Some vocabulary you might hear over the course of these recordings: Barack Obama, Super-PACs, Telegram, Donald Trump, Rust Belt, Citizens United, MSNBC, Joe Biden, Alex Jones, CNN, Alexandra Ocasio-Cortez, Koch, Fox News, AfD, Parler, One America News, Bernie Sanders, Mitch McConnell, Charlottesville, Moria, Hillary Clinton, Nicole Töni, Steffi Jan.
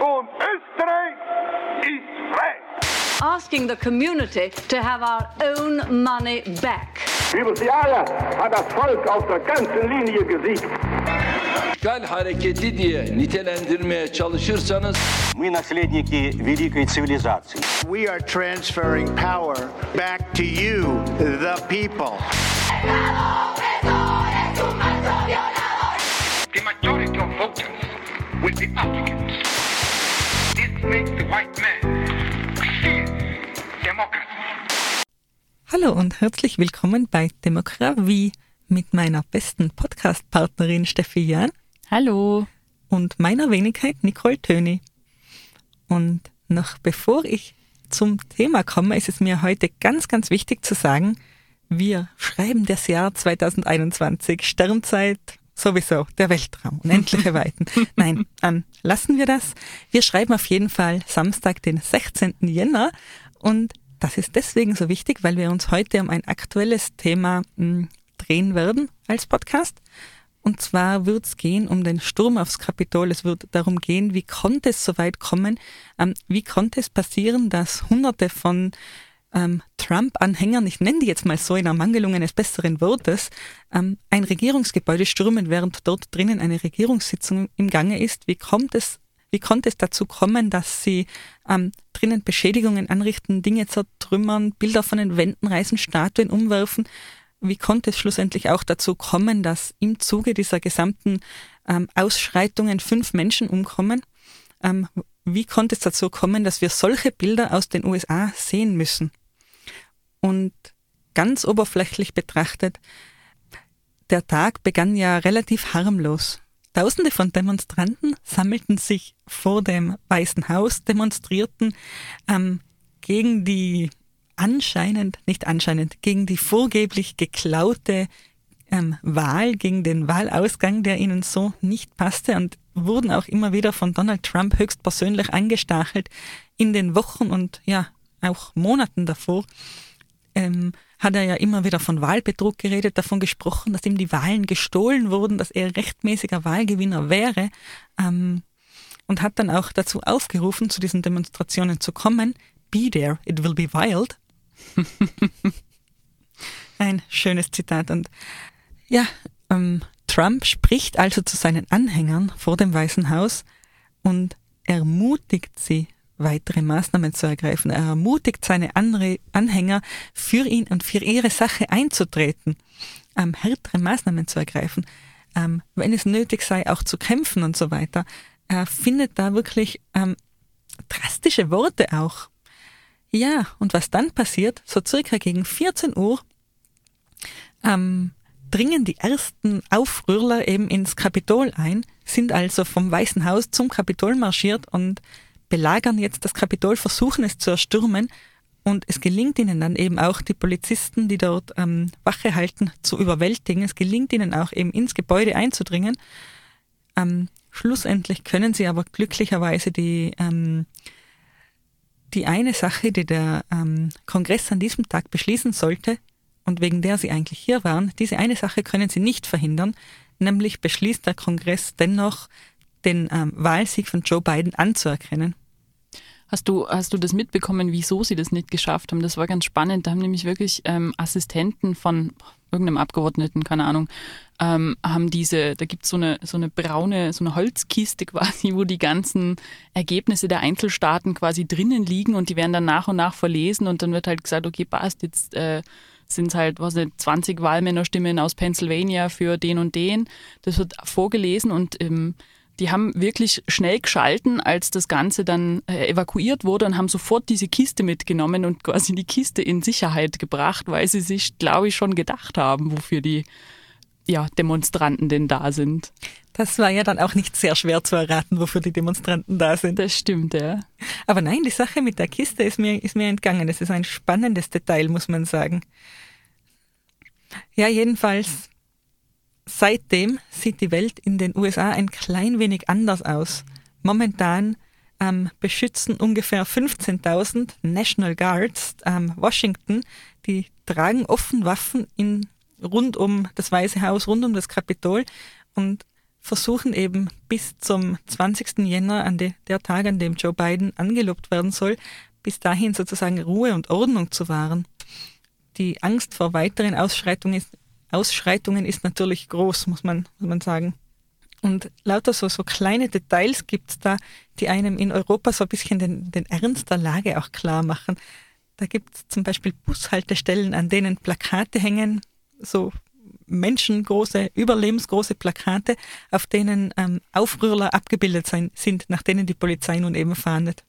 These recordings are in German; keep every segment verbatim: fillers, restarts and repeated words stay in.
und Österreich ist frei. Asking the community to have our own money back. Über die Jahre hat das Volk auf der ganzen Linie gesiegt. İşgal hareketi diye nitelendirmeye çalışırsanız, мы наследники великой цивилизации. We are transferring power back to you, the people. The majority of voters will be applicants. This makes the white man fear democracy. Hallo und herzlich willkommen bei Demokratie mit meiner besten Podcast-Partnerin Steffi Jan. Hallo. Und meiner Wenigkeit Nicole Töni. Und noch bevor ich zum Thema komme, ist es mir heute ganz, ganz wichtig zu sagen, wir schreiben das Jahr zwanzig einundzwanzig, Sternzeit sowieso, der Weltraum, unendliche Weiten. Nein, ähm, lassen wir das. Wir schreiben auf jeden Fall Samstag, den sechzehnten Jänner, und das ist deswegen so wichtig, weil wir uns heute um ein aktuelles Thema mh, drehen werden als Podcast. Und zwar wird es gehen um den Sturm aufs Kapitol. Es wird darum gehen, wie konnte es so weit kommen, ähm, wie konnte es passieren, dass Hunderte von ähm, Trump-Anhängern, ich nenne die jetzt mal so in Ermangelung eines besseren Wortes, ähm, ein Regierungsgebäude stürmen, während dort drinnen eine Regierungssitzung im Gange ist. Wie kommt es, wie konnte es dazu kommen, dass sie ähm, drinnen Beschädigungen anrichten, Dinge zertrümmern, Bilder von den Wänden reißen, Statuen umwerfen? Wie konnte es schlussendlich auch dazu kommen, dass im Zuge dieser gesamten ähm, Ausschreitungen fünf Menschen umkommen? Ähm, wie konnte es dazu kommen, dass wir solche Bilder aus den U S A sehen müssen? Und ganz oberflächlich betrachtet, der Tag begann ja relativ harmlos. Tausende von Demonstranten sammelten sich vor dem Weißen Haus, demonstrierten ähm, gegen die anscheinend, nicht anscheinend, gegen die vorgeblich geklaute ähm, Wahl, gegen den Wahlausgang, der ihnen so nicht passte, und wurden auch immer wieder von Donald Trump höchstpersönlich angestachelt. In den Wochen und ja auch Monaten davor ähm, hat er ja immer wieder von Wahlbetrug geredet, davon gesprochen, dass ihm die Wahlen gestohlen wurden, dass er rechtmäßiger Wahlgewinner wäre, ähm, und hat dann auch dazu aufgerufen, zu diesen Demonstrationen zu kommen. Be there, it will be wild. Ein schönes Zitat. Und ja, ähm, Trump spricht also zu seinen Anhängern vor dem Weißen Haus und ermutigt sie, weitere Maßnahmen zu ergreifen. Er ermutigt seine Anre- Anhänger, für ihn und für ihre Sache einzutreten, ähm, härtere Maßnahmen zu ergreifen, ähm, wenn es nötig sei, auch zu kämpfen und so weiter. Er findet da wirklich ähm, drastische Worte auch. Ja, und was dann passiert, so circa gegen vierzehn Uhr, ähm, dringen die ersten Aufrührer eben ins Kapitol ein, sind also vom Weißen Haus zum Kapitol marschiert und belagern jetzt das Kapitol, versuchen es zu erstürmen, und es gelingt ihnen dann eben auch, die Polizisten, die dort ähm, Wache halten, zu überwältigen. Es gelingt ihnen auch eben ins Gebäude einzudringen. Ähm, schlussendlich können sie aber glücklicherweise die ähm, Die eine Sache, die der ähm, Kongress an diesem Tag beschließen sollte und wegen der sie eigentlich hier waren, diese eine Sache können sie nicht verhindern, nämlich beschließt der Kongress dennoch, den ähm, Wahlsieg von Joe Biden anzuerkennen. Hast du, hast du das mitbekommen, wieso sie das nicht geschafft haben? Das war ganz spannend. Da haben nämlich wirklich ähm, Assistenten von irgendeinem Abgeordneten, keine Ahnung, ähm, haben diese, da gibt's so eine, so eine braune, so eine Holzkiste quasi, wo die ganzen Ergebnisse der Einzelstaaten quasi drinnen liegen, und die werden dann nach und nach verlesen, und dann wird halt gesagt, okay, passt, jetzt äh, sind es halt, was nicht, zwanzig Wahlmännerstimmen aus Pennsylvania für den und den. Das wird vorgelesen, und ähm, die haben wirklich schnell geschalten, als das Ganze dann äh, evakuiert wurde, und haben sofort diese Kiste mitgenommen und quasi die Kiste in Sicherheit gebracht, weil sie sich, glaube ich, schon gedacht haben, wofür die ja, Demonstranten denn da sind. Das war ja dann auch nicht sehr schwer zu erraten, wofür die Demonstranten da sind. Das stimmt, ja. Aber nein, die Sache mit der Kiste ist mir, ist mir entgangen. Das ist ein spannendes Detail, muss man sagen. Ja, jedenfalls. Seitdem sieht die Welt in den U S A ein klein wenig anders aus. Momentan ähm, beschützen ungefähr fünfzehntausend National Guards ähm, Washington. Die tragen offen Waffen in, rund um das Weiße Haus, rund um das Kapitol, und versuchen eben bis zum zwanzigsten Jänner, an de, der Tag, an dem Joe Biden angelobt werden soll, bis dahin sozusagen Ruhe und Ordnung zu wahren. Die Angst vor weiteren Ausschreitungen ist, Ausschreitungen ist natürlich groß, muss man, muss man sagen. Und lauter so, so kleine Details gibt es da, die einem in Europa so ein bisschen den, den Ernst der Lage auch klar machen. Da gibt es zum Beispiel Bushaltestellen, an denen Plakate hängen, so menschengroße, überlebensgroße Plakate, auf denen ähm, Aufrührer abgebildet sein, sind, nach denen die Polizei nun eben fahndet.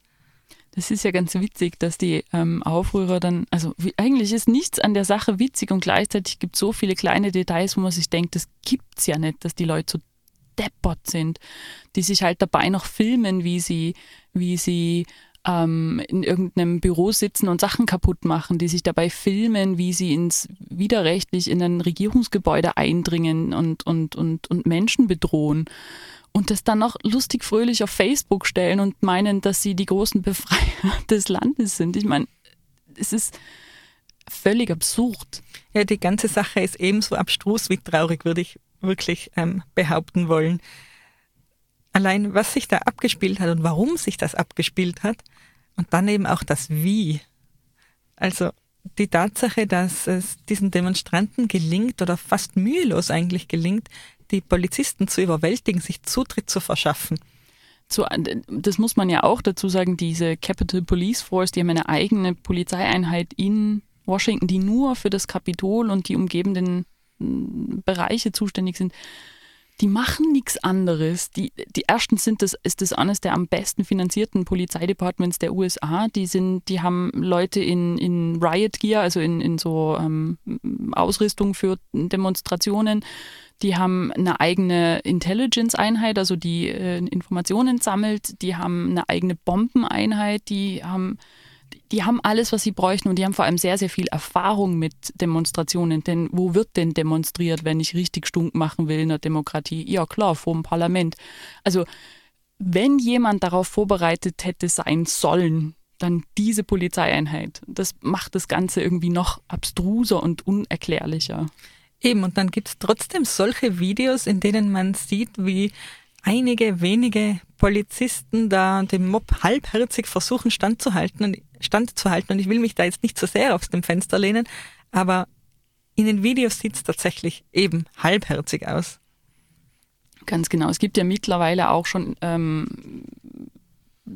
Das ist ja ganz witzig, dass die ähm, Aufrührer dann, also wie, eigentlich ist nichts an der Sache witzig und gleichzeitig gibt es so viele kleine Details, wo man sich denkt, das gibt's ja nicht, dass die Leute so deppert sind, die sich halt dabei noch filmen, wie sie, wie sie ähm, in irgendeinem Büro sitzen und Sachen kaputt machen, die sich dabei filmen, wie sie ins widerrechtlich in ein Regierungsgebäude eindringen und, und, und, und Menschen bedrohen. Und das dann noch lustig fröhlich auf Facebook stellen und meinen, dass sie die großen Befreier des Landes sind. Ich meine, es ist völlig absurd. Ja, die ganze Sache ist ebenso abstrus wie traurig, würde ich wirklich ähm, behaupten wollen. Allein, was sich da abgespielt hat und warum sich das abgespielt hat und dann eben auch das Wie. Also die Tatsache, dass es diesen Demonstranten gelingt oder fast mühelos eigentlich gelingt, die Polizisten zu überwältigen, sich Zutritt zu verschaffen. Zu, das muss man ja auch dazu sagen, diese Capitol Police Force, die haben eine eigene Polizeieinheit in Washington, die nur für das Kapitol und die umgebenden Bereiche zuständig sind. Die machen nichts anderes. Die, die erstens sind das, ist das eines der am besten finanzierten Polizeidepartements der U S A. Die sind, die haben Leute in, in Riot Gear, also in, in so ähm, Ausrüstung für Demonstrationen. Die haben eine eigene Intelligence-Einheit, also die äh, Informationen sammelt. Die haben eine eigene Bombeneinheit. Die haben, die haben alles, was sie bräuchten. Und die haben vor allem sehr, sehr viel Erfahrung mit Demonstrationen. Denn wo wird denn demonstriert, wenn ich richtig stunk machen will in der Demokratie? Ja klar, vor dem Parlament. Also wenn jemand darauf vorbereitet hätte sein sollen, dann diese Polizeieinheit. Das macht das Ganze irgendwie noch abstruser und unerklärlicher. Eben, und dann gibt's trotzdem solche Videos, in denen man sieht, wie einige wenige Polizisten da dem Mob halbherzig versuchen, standzuhalten und, standzuhalten. Und ich will mich da jetzt nicht so sehr aus dem Fenster lehnen, aber in den Videos sieht's tatsächlich eben halbherzig aus. Ganz genau. Es gibt ja mittlerweile auch schon ähm,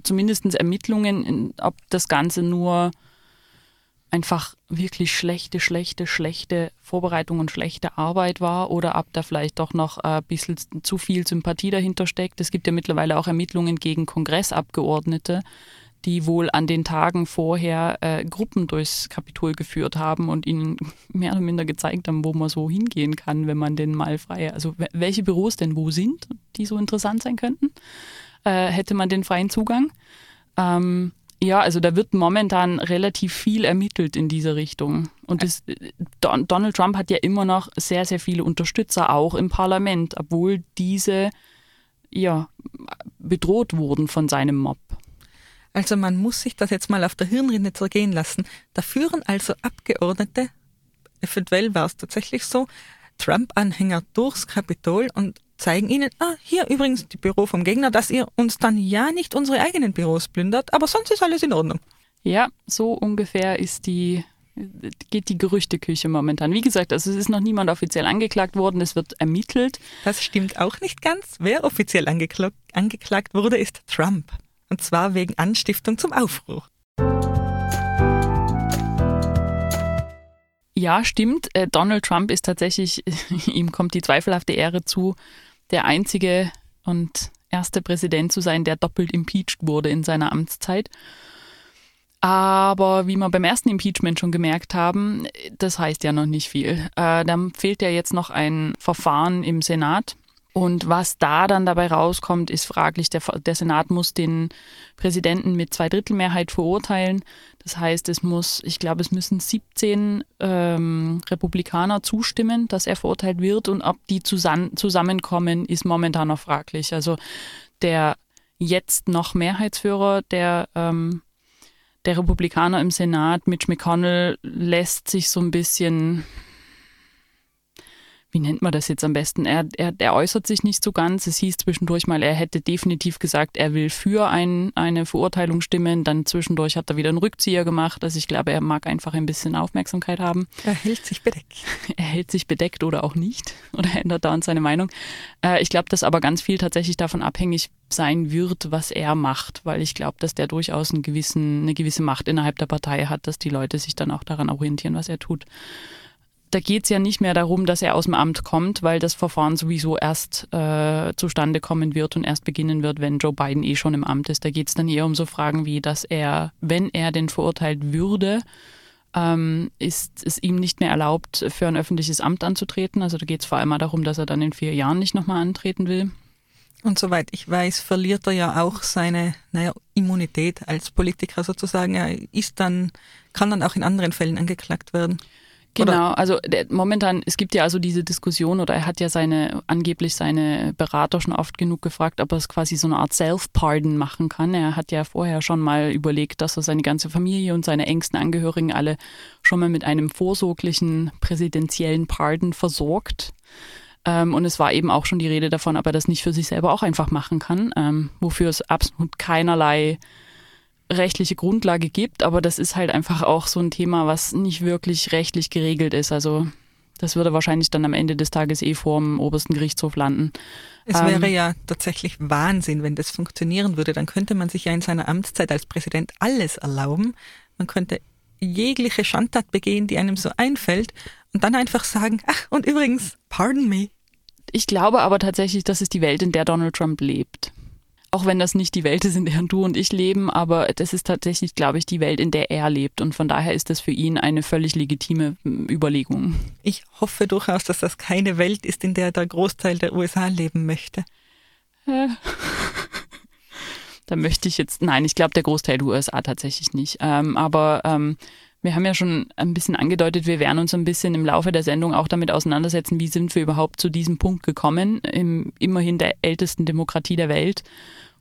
zumindest Ermittlungen, ob das Ganze nur einfach wirklich schlechte, schlechte, schlechte Vorbereitung und schlechte Arbeit war oder ab da vielleicht doch noch ein bisschen zu viel Sympathie dahinter steckt. Es gibt ja mittlerweile auch Ermittlungen gegen Kongressabgeordnete, die wohl an den Tagen vorher äh, Gruppen durchs Kapitol geführt haben und ihnen mehr oder minder gezeigt haben, wo man so hingehen kann, wenn man denn mal freie, also welche Büros denn wo sind, die so interessant sein könnten, äh, hätte man den freien Zugang. Ähm, Ja, also da wird momentan relativ viel ermittelt in diese Richtung. Und das, Don, Donald Trump hat ja immer noch sehr, sehr viele Unterstützer, auch im Parlament, obwohl diese ja, bedroht wurden von seinem Mob. Also man muss sich das jetzt mal auf der Hirnrinde zergehen lassen. Da führen also Abgeordnete, eventuell war es tatsächlich so, Trump-Anhänger durchs Kapitol und zeigen ihnen, ah, hier übrigens die Büro vom Gegner, dass ihr uns dann ja nicht unsere eigenen Büros plündert, aber sonst ist alles in Ordnung. Ja, so ungefähr ist die, geht die Gerüchteküche momentan. Wie gesagt, also es ist noch niemand offiziell angeklagt worden, es wird ermittelt. Das stimmt auch nicht ganz. Wer offiziell angekl- angeklagt wurde, ist Trump. Und zwar wegen Anstiftung zum Aufruhr. Ja, stimmt. Donald Trump ist tatsächlich, ihm kommt die zweifelhafte Ehre zu, der einzige und erste Präsident zu sein, der doppelt impeached wurde in seiner Amtszeit. Aber wie wir beim ersten Impeachment schon gemerkt haben, das heißt ja noch nicht viel. Äh, dann fehlt ja jetzt noch ein Verfahren im Senat. Und was da dann dabei rauskommt, ist fraglich. Der, der Senat muss den Präsidenten mit Zweidrittelmehrheit verurteilen. Das heißt, es muss, ich glaube, es müssen siebzehn ähm, Republikaner zustimmen, dass er verurteilt wird. Und ob die zusammen, zusammenkommen, ist momentan noch fraglich. Also der jetzt noch Mehrheitsführer der, ähm, der Republikaner im Senat, Mitch McConnell, lässt sich so ein bisschen... wie nennt man das jetzt am besten? Er, er, er äußert sich nicht so ganz. Es hieß zwischendurch mal, er hätte definitiv gesagt, er will für ein, eine Verurteilung stimmen. Dann zwischendurch hat er wieder einen Rückzieher gemacht. Also ich glaube, er mag einfach ein bisschen Aufmerksamkeit haben. Er hält sich bedeckt. Er hält sich bedeckt oder auch nicht oder ändert dauernd seine Meinung. Äh, ich glaube, dass aber ganz viel tatsächlich davon abhängig sein wird, was er macht, weil ich glaube, dass der durchaus einen gewissen, eine gewisse Macht innerhalb der Partei hat, dass die Leute sich dann auch daran orientieren, was er tut. Da geht es ja nicht mehr darum, dass er aus dem Amt kommt, weil das Verfahren sowieso erst äh, zustande kommen wird und erst beginnen wird, wenn Joe Biden eh schon im Amt ist. Da geht es dann eher um so Fragen wie, dass er, wenn er denn verurteilt würde, ähm, ist es ihm nicht mehr erlaubt, für ein öffentliches Amt anzutreten. Also da geht es vor allem darum, dass er dann in vier Jahren nicht nochmal antreten will. Und soweit ich weiß, verliert er ja auch seine naja, Immunität als Politiker sozusagen. Er ist dann, kann dann auch in anderen Fällen angeklagt werden. Genau, also der, momentan, es gibt ja also diese Diskussion, oder er hat ja seine, angeblich seine Berater schon oft genug gefragt, ob er es quasi so eine Art Self-Pardon machen kann. Er hat ja vorher schon mal überlegt, dass er seine ganze Familie und seine engsten Angehörigen alle schon mal mit einem vorsorglichen präsidentiellen Pardon versorgt. Ähm, und es war eben auch schon die Rede davon, ob er das nicht für sich selber auch einfach machen kann, ähm, wofür es absolut keinerlei rechtliche Grundlage gibt, aber das ist halt einfach auch so ein Thema, was nicht wirklich rechtlich geregelt ist. Also das würde wahrscheinlich dann am Ende des Tages eh vor dem obersten Gerichtshof landen. Es ähm, wäre ja tatsächlich Wahnsinn, wenn das funktionieren würde. Dann könnte man sich ja in seiner Amtszeit als Präsident alles erlauben. Man könnte jegliche Schandtat begehen, die einem so einfällt und dann einfach sagen, ach und übrigens, pardon me. Ich glaube aber tatsächlich, das ist die Welt, in der Donald Trump lebt. Auch wenn das nicht die Welt ist, in der du und ich leben, aber das ist tatsächlich, glaube ich, die Welt, in der er lebt. Und von daher ist das für ihn eine völlig legitime Überlegung. Ich hoffe durchaus, dass das keine Welt ist, in der der Großteil der U S A leben möchte. Äh. Da möchte ich jetzt, nein, ich glaube, der Großteil der U S A tatsächlich nicht. Ähm, aber ähm, wir haben ja schon ein bisschen angedeutet, wir werden uns ein bisschen im Laufe der Sendung auch damit auseinandersetzen, wie sind wir überhaupt zu diesem Punkt gekommen, im, immerhin der ältesten Demokratie der Welt.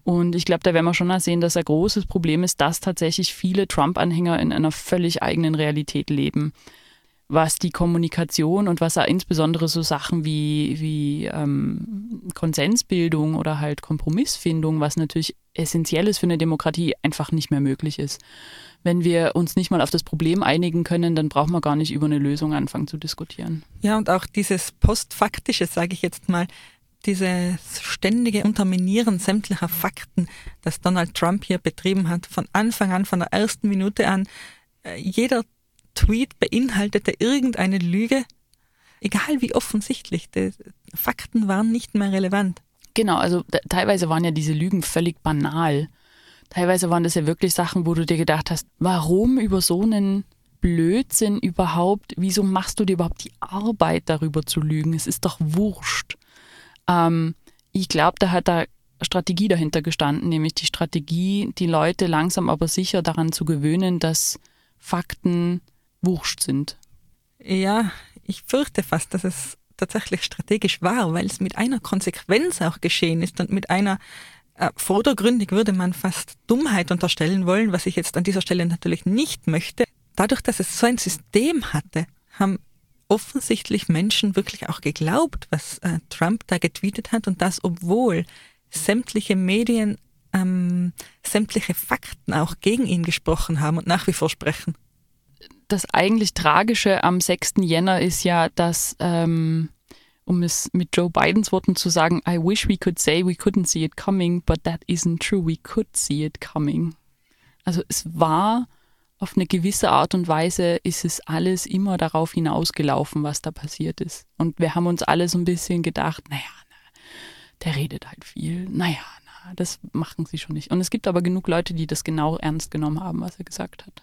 Und ich glaube, da werden wir schon sehen, dass ein großes Problem ist, dass tatsächlich viele Trump-Anhänger in einer völlig eigenen Realität leben, was die Kommunikation und was insbesondere so Sachen wie, wie ähm, Konsensbildung oder halt Kompromissfindung, was natürlich essentiell ist für eine Demokratie, einfach nicht mehr möglich ist. Wenn wir uns nicht mal auf das Problem einigen können, dann brauchen wir gar nicht über eine Lösung anfangen zu diskutieren. Ja, und auch dieses Postfaktische, sage ich jetzt mal, dieses ständige Unterminieren sämtlicher Fakten, das Donald Trump hier betrieben hat, von Anfang an, von der ersten Minute an, jeder Tweet beinhaltete irgendeine Lüge, egal wie offensichtlich, die Fakten waren nicht mehr relevant. Genau, also da, teilweise waren ja diese Lügen völlig banal. Teilweise waren das ja wirklich Sachen, wo du dir gedacht hast, warum über so einen Blödsinn überhaupt, wieso machst du dir überhaupt die Arbeit darüber zu lügen? Es ist doch wurscht. Ähm, ich glaube, da hat da Strategie dahinter gestanden, nämlich die Strategie, die Leute langsam aber sicher daran zu gewöhnen, dass Fakten wurscht sind. Ja, ich fürchte fast, dass es tatsächlich strategisch war, weil es mit einer Konsequenz auch geschehen ist und mit einer vordergründig würde man fast Dummheit unterstellen wollen, was ich jetzt an dieser Stelle natürlich nicht möchte. Dadurch, dass es so ein System hatte, haben offensichtlich Menschen wirklich auch geglaubt, was äh, Trump da getweetet hat und das, obwohl sämtliche Medien ähm, sämtliche Fakten auch gegen ihn gesprochen haben und nach wie vor sprechen. Das eigentlich Tragische am sechsten Jänner ist ja, dass... Ähm um es mit Joe Bidens Worten zu sagen, I wish we could say we couldn't see it coming, but that isn't true, we could see it coming. Also es war auf eine gewisse Art und Weise, ist es alles immer darauf hinausgelaufen, was da passiert ist. Und wir haben uns alle so ein bisschen gedacht, naja, na, der redet halt viel, naja, na, das machen sie schon nicht. Und es gibt aber genug Leute, die das genau ernst genommen haben, was er gesagt hat.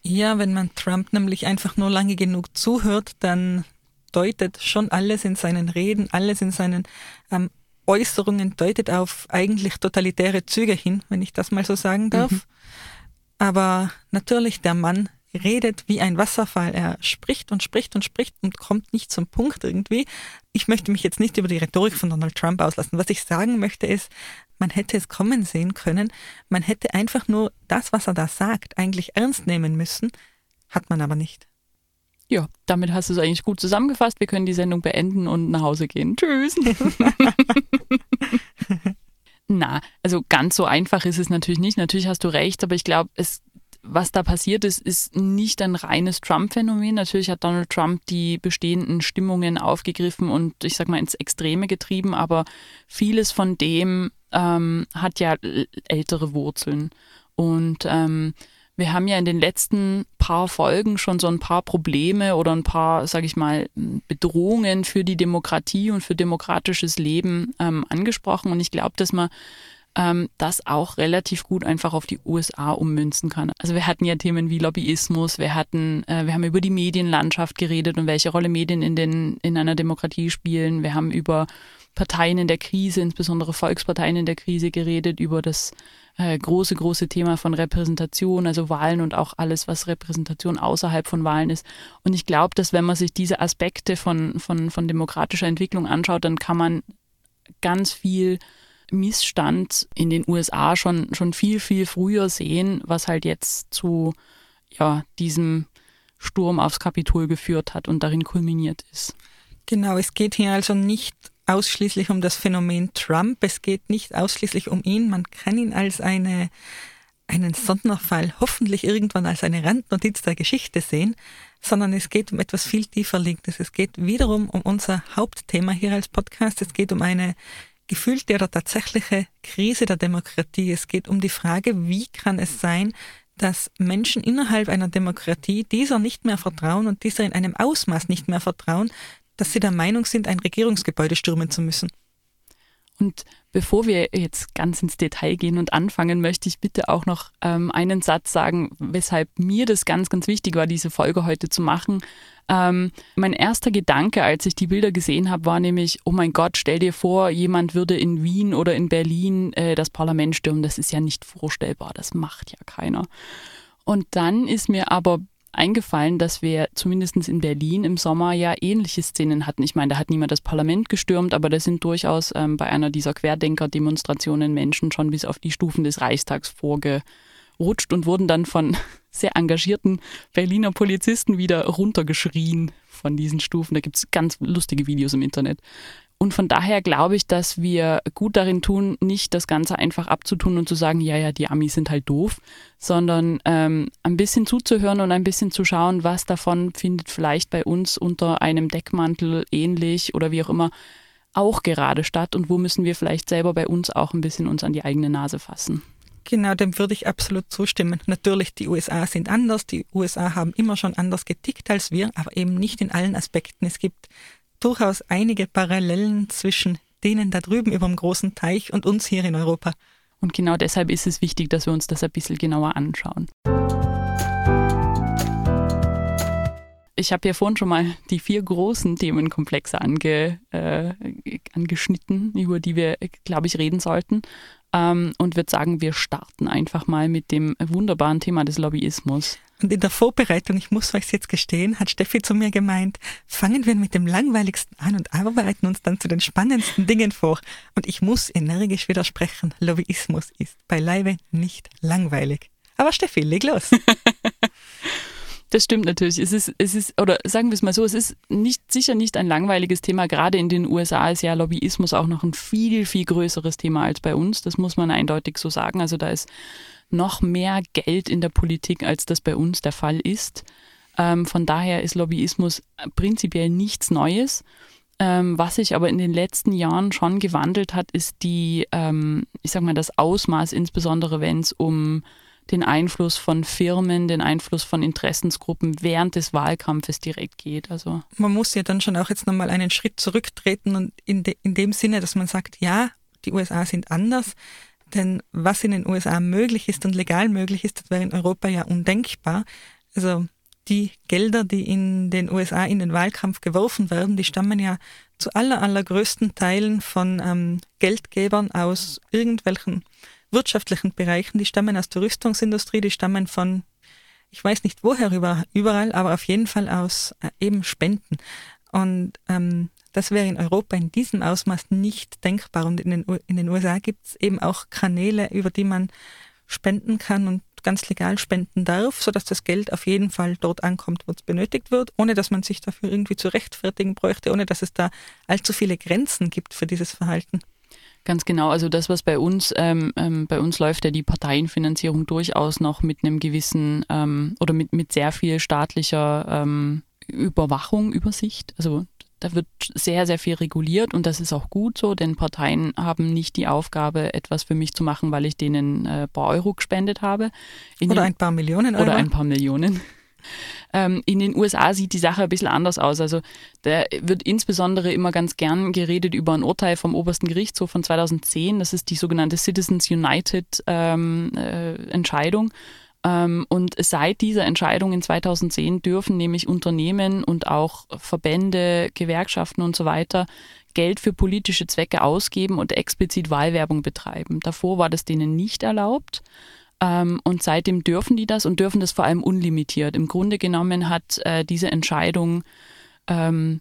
Ja, wenn man Trump nämlich einfach nur lange genug zuhört, dann... deutet schon alles in seinen Reden, alles in seinen ähm, Äußerungen deutet auf eigentlich totalitäre Züge hin, wenn ich das mal so sagen darf. Mhm. Aber natürlich, der Mann redet wie ein Wasserfall. Er spricht und spricht und spricht und kommt nicht zum Punkt irgendwie. Ich möchte mich jetzt nicht über die Rhetorik von Donald Trump auslassen. Was ich sagen möchte ist, man hätte es kommen sehen können. Man hätte einfach nur das, was er da sagt, eigentlich ernst nehmen müssen, hat man aber nicht. Ja, damit hast du es eigentlich gut zusammengefasst. Wir können die Sendung beenden und nach Hause gehen. Tschüss. Na, also ganz so einfach ist es natürlich nicht. Natürlich hast du recht, aber ich glaube, es was da passiert ist, ist nicht ein reines Trump-Phänomen. Natürlich hat Donald Trump die bestehenden Stimmungen aufgegriffen und ich sag mal ins Extreme getrieben, aber vieles von dem ähm, hat ja ältere Wurzeln. Und ähm, wir haben ja in den letzten paar Folgen schon so ein paar Probleme oder ein paar, sag ich mal, Bedrohungen für die Demokratie und für demokratisches Leben ähm, angesprochen. Und ich glaube, dass man das auch relativ gut einfach auf die U S A ummünzen kann. Also wir hatten ja Themen wie Lobbyismus, wir hatten, wir haben über die Medienlandschaft geredet und welche Rolle Medien in den in einer Demokratie spielen. Wir haben über Parteien in der Krise, insbesondere Volksparteien in der Krise geredet, über das äh, große, große Thema von Repräsentation, also Wahlen und auch alles, was Repräsentation außerhalb von Wahlen ist. Und ich glaube, dass wenn man sich diese Aspekte von, von, von demokratischer Entwicklung anschaut, dann kann man ganz viel Missstand in den U S A schon, schon viel, viel früher sehen, was halt jetzt zu ja, diesem Sturm aufs Kapitol geführt hat und darin kulminiert ist. Genau, es geht hier also nicht ausschließlich um das Phänomen Trump, es geht nicht ausschließlich um ihn, man kann ihn als eine, einen Sonderfall hoffentlich irgendwann als eine Randnotiz der Geschichte sehen, sondern es geht um etwas viel tiefer liegendes. Es geht wiederum um unser Hauptthema hier als Podcast, es geht um eine gefühlte oder tatsächliche Krise der Demokratie. Es geht um die Frage, wie kann es sein, dass Menschen innerhalb einer Demokratie dieser nicht mehr vertrauen und dieser in einem Ausmaß nicht mehr vertrauen, dass sie der Meinung sind, ein Regierungsgebäude stürmen zu müssen. Und bevor wir jetzt ganz ins Detail gehen und anfangen, möchte ich bitte auch noch ähm, einen Satz sagen, weshalb mir das ganz, ganz wichtig war, diese Folge heute zu machen. Ähm, mein erster Gedanke, als ich die Bilder gesehen habe, war nämlich, oh mein Gott, stell dir vor, jemand würde in Wien oder in Berlin äh, das Parlament stürmen. Das ist ja nicht vorstellbar, das macht ja keiner. Und dann ist mir aber eingefallen, dass wir zumindest in Berlin im Sommer ja ähnliche Szenen hatten. Ich meine, da hat niemand das Parlament gestürmt, aber da sind durchaus ähm, bei einer dieser Querdenker-Demonstrationen Menschen schon bis auf die Stufen des Reichstags vorgerutscht und wurden dann von sehr engagierten Berliner Polizisten wieder runtergeschrien von diesen Stufen. Da gibt es ganz lustige Videos im Internet. Und von daher glaube ich, dass wir gut darin tun, nicht das Ganze einfach abzutun und zu sagen, ja, ja, die Amis sind halt doof, sondern ähm, ein bisschen zuzuhören und ein bisschen zu schauen, was davon findet vielleicht bei uns unter einem Deckmantel ähnlich oder wie auch immer auch gerade statt und wo müssen wir vielleicht selber bei uns auch ein bisschen uns an die eigene Nase fassen. Genau, dem würde ich absolut zustimmen. Natürlich, die U S A sind anders, die U S A haben immer schon anders getickt als wir, aber eben nicht in allen Aspekten. Es gibt durchaus einige Parallelen zwischen denen da drüben über dem großen Teich und uns hier in Europa. Und genau deshalb ist es wichtig, dass wir uns das ein bisschen genauer anschauen. Ich habe ja vorhin schon mal die vier großen Themenkomplexe ange, äh, angeschnitten, über die wir, glaube ich, reden sollten. Ähm, und würde sagen, wir starten einfach mal mit dem wunderbaren Thema des Lobbyismus. Und in der Vorbereitung, ich muss euch jetzt gestehen, hat Steffi zu mir gemeint, fangen wir mit dem Langweiligsten an und arbeiten uns dann zu den spannendsten Dingen vor. Und ich muss energisch widersprechen, Lobbyismus ist beileibe nicht langweilig. Aber Steffi, leg los. Das stimmt natürlich. Es ist, es ist, oder sagen wir es mal so, es ist nicht, sicher nicht ein langweiliges Thema. Gerade in den U S A ist ja Lobbyismus auch noch ein viel, viel größeres Thema als bei uns. Das muss man eindeutig so sagen. Also da ist noch mehr Geld in der Politik, als das bei uns der Fall ist. Ähm, von daher ist Lobbyismus prinzipiell nichts Neues. Ähm, was sich aber in den letzten Jahren schon gewandelt hat, ist die, ähm, ich sag mal, das Ausmaß, insbesondere wenn es um den Einfluss von Firmen, den Einfluss von Interessensgruppen während des Wahlkampfes direkt geht. Also man muss ja dann schon auch jetzt nochmal einen Schritt zurücktreten und in, de, in dem Sinne, dass man sagt, ja, die U S A sind anders, denn was in den U S A möglich ist und legal möglich ist, das wäre in Europa ja undenkbar. Also die Gelder, die in den U S A in den Wahlkampf geworfen werden, die stammen ja zu aller, allergrößten Teilen von ähm, Geldgebern aus irgendwelchen wirtschaftlichen Bereichen, die stammen aus der Rüstungsindustrie, die stammen von, ich weiß nicht woher, überall, aber auf jeden Fall aus äh, eben Spenden. Und ähm, das wäre in Europa in diesem Ausmaß nicht denkbar. Und in den, in den U S A gibt es eben auch Kanäle, über die man spenden kann und ganz legal spenden darf, sodass das Geld auf jeden Fall dort ankommt, wo es benötigt wird, ohne dass man sich dafür irgendwie zu rechtfertigen bräuchte, ohne dass es da allzu viele Grenzen gibt für dieses Verhalten. Ganz genau, also das, was bei uns, ähm, ähm, bei uns läuft ja die Parteienfinanzierung durchaus noch mit einem gewissen ähm, oder mit, mit sehr viel staatlicher ähm, Überwachung, Übersicht. Also da wird sehr, sehr viel reguliert und das ist auch gut so, denn Parteien haben nicht die Aufgabe, etwas für mich zu machen, weil ich denen äh, ein paar Euro gespendet habe. In oder den, ein paar Millionen Euro. Oder ein paar Millionen. Ähm, in den U S A sieht die Sache ein bisschen anders aus. Also da wird insbesondere immer ganz gern geredet über ein Urteil vom obersten Gerichtshof von zweitausendzehn. Das ist die sogenannte Citizens United ähm, äh, Entscheidung. Und seit dieser Entscheidung in zweitausendzehn dürfen nämlich Unternehmen und auch Verbände, Gewerkschaften und so weiter Geld für politische Zwecke ausgeben und explizit Wahlwerbung betreiben. Davor war das denen nicht erlaubt. Und seitdem dürfen die das und dürfen das vor allem unlimitiert. Im Grunde genommen hat diese Entscheidung ähm,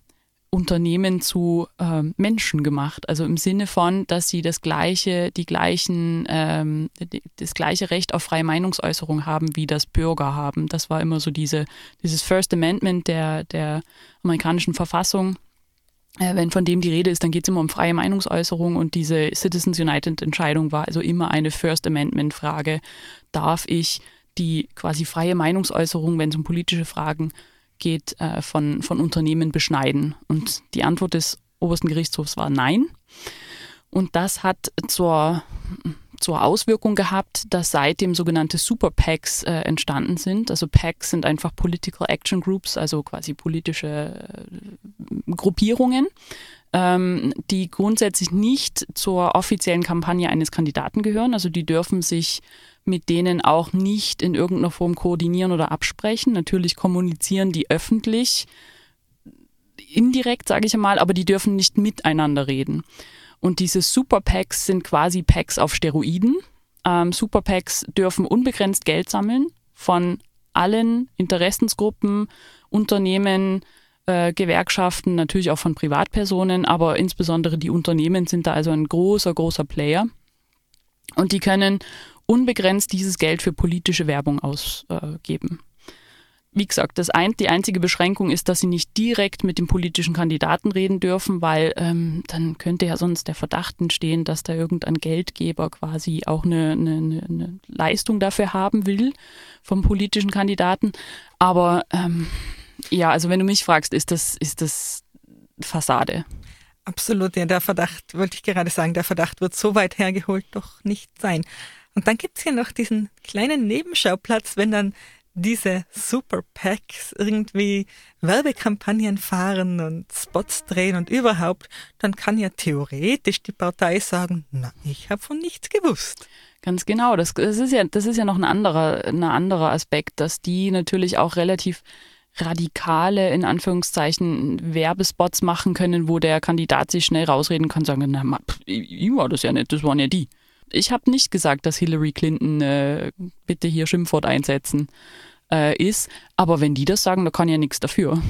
Unternehmen zu äh, Menschen gemacht, also im Sinne von, dass sie das gleiche, die gleichen, ähm, das gleiche Recht auf freie Meinungsäußerung haben, wie das Bürger haben. Das war immer so diese, dieses First Amendment der, der amerikanischen Verfassung. Äh, wenn von dem die Rede ist, dann geht es immer um freie Meinungsäußerung und diese Citizens United Entscheidung war also immer eine First Amendment Frage. Darf ich die quasi freie Meinungsäußerung, wenn es um politische Fragen geht, äh, von, von Unternehmen beschneiden. Und die Antwort des obersten Gerichtshofs war nein. Und das hat zur, zur Auswirkung gehabt, dass seitdem sogenannte Super-P A Cs äh, entstanden sind. Also P A Cs sind einfach Political Action Groups, also quasi politische äh, Gruppierungen, ähm, die grundsätzlich nicht zur offiziellen Kampagne eines Kandidaten gehören. Also die dürfen sich mit denen auch nicht in irgendeiner Form koordinieren oder absprechen. Natürlich kommunizieren die öffentlich, indirekt sage ich einmal, aber die dürfen nicht miteinander reden. Und diese Super-P A Cs sind quasi P A Cs auf Steroiden. Ähm, Super-P A Cs dürfen unbegrenzt Geld sammeln von allen Interessensgruppen, Unternehmen, äh, Gewerkschaften, natürlich auch von Privatpersonen, aber insbesondere die Unternehmen sind da also ein großer, großer Player. Und die können unbegrenzt dieses Geld für politische Werbung ausgeben. Äh, Wie gesagt, das ein, die einzige Beschränkung ist, dass sie nicht direkt mit dem politischen Kandidaten reden dürfen, weil ähm, dann könnte ja sonst der Verdacht entstehen, dass da irgendein Geldgeber quasi auch eine, eine, eine Leistung dafür haben will vom politischen Kandidaten. Aber ähm, ja, also wenn du mich fragst, ist das, ist das Fassade. Absolut, ja, der Verdacht, wollte ich gerade sagen, der Verdacht wird so weit hergeholt doch nicht sein. Und dann gibt es hier noch diesen kleinen Nebenschauplatz, wenn dann diese Super-P A Cs irgendwie Werbekampagnen fahren und Spots drehen und überhaupt, dann kann ja theoretisch die Partei sagen, na, ich habe von nichts gewusst. Ganz genau, das, das ist ja, das ist ja noch ein anderer, ein anderer Aspekt, dass die natürlich auch relativ radikale, in Anführungszeichen, Werbespots machen können, wo der Kandidat sich schnell rausreden kann, sagen, na, pff, ich war das ja nicht, das waren ja die. Ich habe nicht gesagt, dass Hillary Clinton äh, bitte hier Schimpfwort einsetzen äh, ist, aber wenn die das sagen, da kann ja nichts dafür.